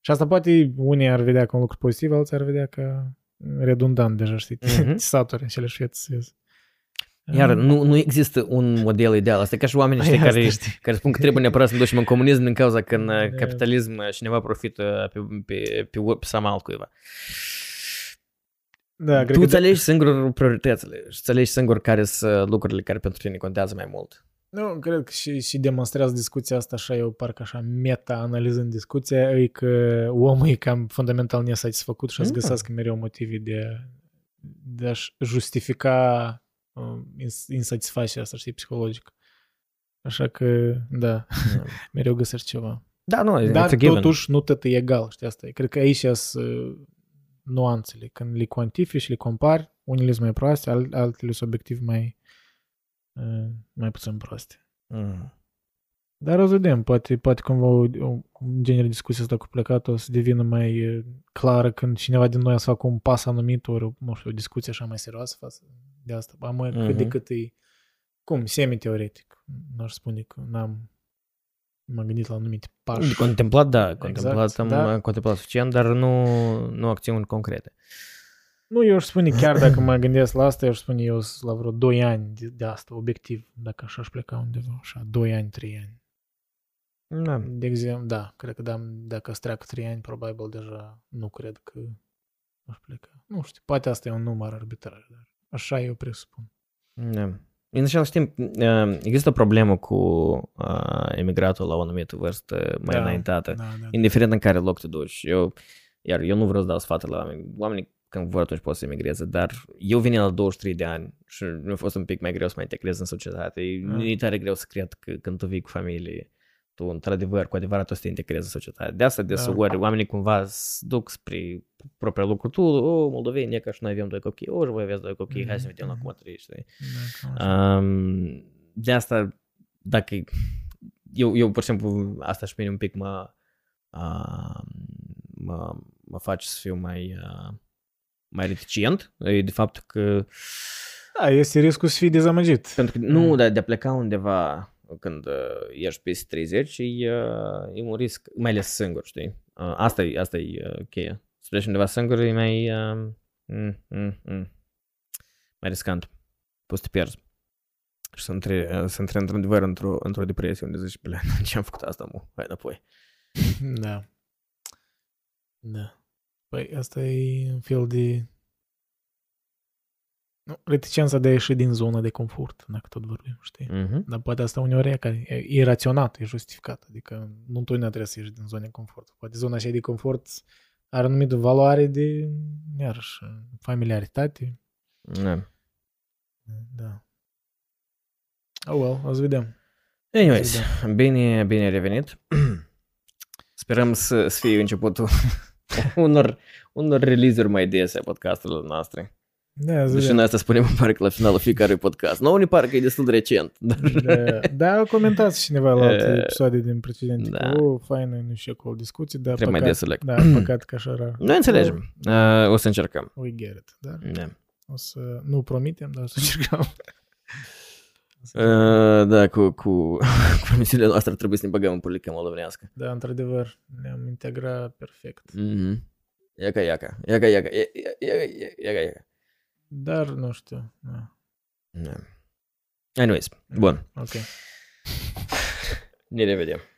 Și asta poate unii ar vedea ca un lucru pozitiv, alții ar vedea ca redundant deja, știi, saturi, cele șfieți. Iar nu există un model ideal. Asta e ca și oamenii ăștia care spun că trebuie neapărat să ne ducem în comunism din cauza că în capitalism cineva profită pe seama altcuiva. Da, tu îți alegi singur prioritățile și îți alegi singur care sunt lucrurile care pentru tine contează mai mult. Nu, cred că și demonstrează discuția asta așa, eu parcă așa meta-analizând discuția, e că omul e cam fundamental nesatisfăcut și a-ți găsească mereu motive de a-și justifica insatisfacția asta, știi, psihologică. Așa că, da, mereu găsești ceva. Da, nu, dar totuși nu tot e egal, știi, asta e. Cred că aici sunt nuanțele. Când le cuantifici și le compari, unele sunt mai proaste, altele sunt obiectiv mai puțin proaste. Dar o să vedem, poate cumva un genere de discuție asta cu plecatul o să devină mai clară când cineva din noi o să facă un pas anumit, ori, nu știu, o discuție așa mai serioasă față de asta. Am cât de cât e, cum, semi-teoretic. N-aș spune că m-am gândit la anumite pași. Contemplat, da, contemplat suficient, dar nu acțiuni concrete. Nu, eu aș spune, chiar dacă mă gândesc la asta, eu aș spune, eu la vreo 2 ani de asta, obiectiv, dacă așa aș pleca undeva, așa, 2 ani, 3 ani. Da. De exemplu, da, cred că dacă îți treacă 3 ani, probabil deja nu cred că aș pleca. Nu știu, poate asta e un număr arbitrar, dar așa eu presupun. Da. În același timp, există o problemă cu emigratul la o anumită vârstă mai înaintată, indiferent în care loc te duci. Iar eu nu vreau să dau sfat la oamenii. Când vor, atunci pot să emigreze, dar eu veneam la 23 de ani și mi-a fost un pic mai greu să mă integrez în societate. E tare greu să cred că când tu vii cu familie, tu într-adevăr, cu adevărat o să te integrezi în societate. De asta deseori oamenii cumva se duc spre propria lucru. Tu, moldoveni, e ca și noi avem 2 copii, și voi aveți 2 copii, hai să vedem la cum o trăiești. De asta, dacă eu, pur și simplu, asta și pe mine un pic mă face să fiu mai reticent, e de fapt că... Da, este riscul să fii dezamăgit. Pentru că, nu, dar de a pleca undeva când ești peste 30 e un risc, mai ales singur, știi? Asta e cheia. Să pleci undeva singur e mai riscant. Poți să te pierzi. Și să intri într-adevăr într-o depresie unde zici, ce am făcut asta, mă? Hai înapoi. Da. Da. Păi asta e un fel de reticența de a ieși din zona de confort, dacă tot vorbim, știi? Dar poate asta uneori e raționat, e justificat. Adică nu întotdeauna trebuie să ieși din zona de confort. Poate zona aceea de confort are anumită valoare de, iarăși, familiaritate. Da. O să vedem. Anyways, bine ai revenit. Sperăm să fie începutul unor release-uri mai dese a podcasturilor noastre. Deci noi asta spunem parcă la finalul fiecare podcast. Nouă ne pare că e destul de recent. Da, comentați cineva la alte episoade din precedente. Faină, nu știu, cu discuții, dar trebuie păcat, mai da, păcat că așa rău. Noi înțelegem. O să încercăm. We get it, da? Da. O să nu promitem, dar o să încercăm. Da, cu promisiunile noastre trebuie să ne băgăm în publică moldovenească. Da, într-adevăr, ne-am integrat perfect. Iaca. Dar nu știu. Anyways, bun. Ok. Ne revedem.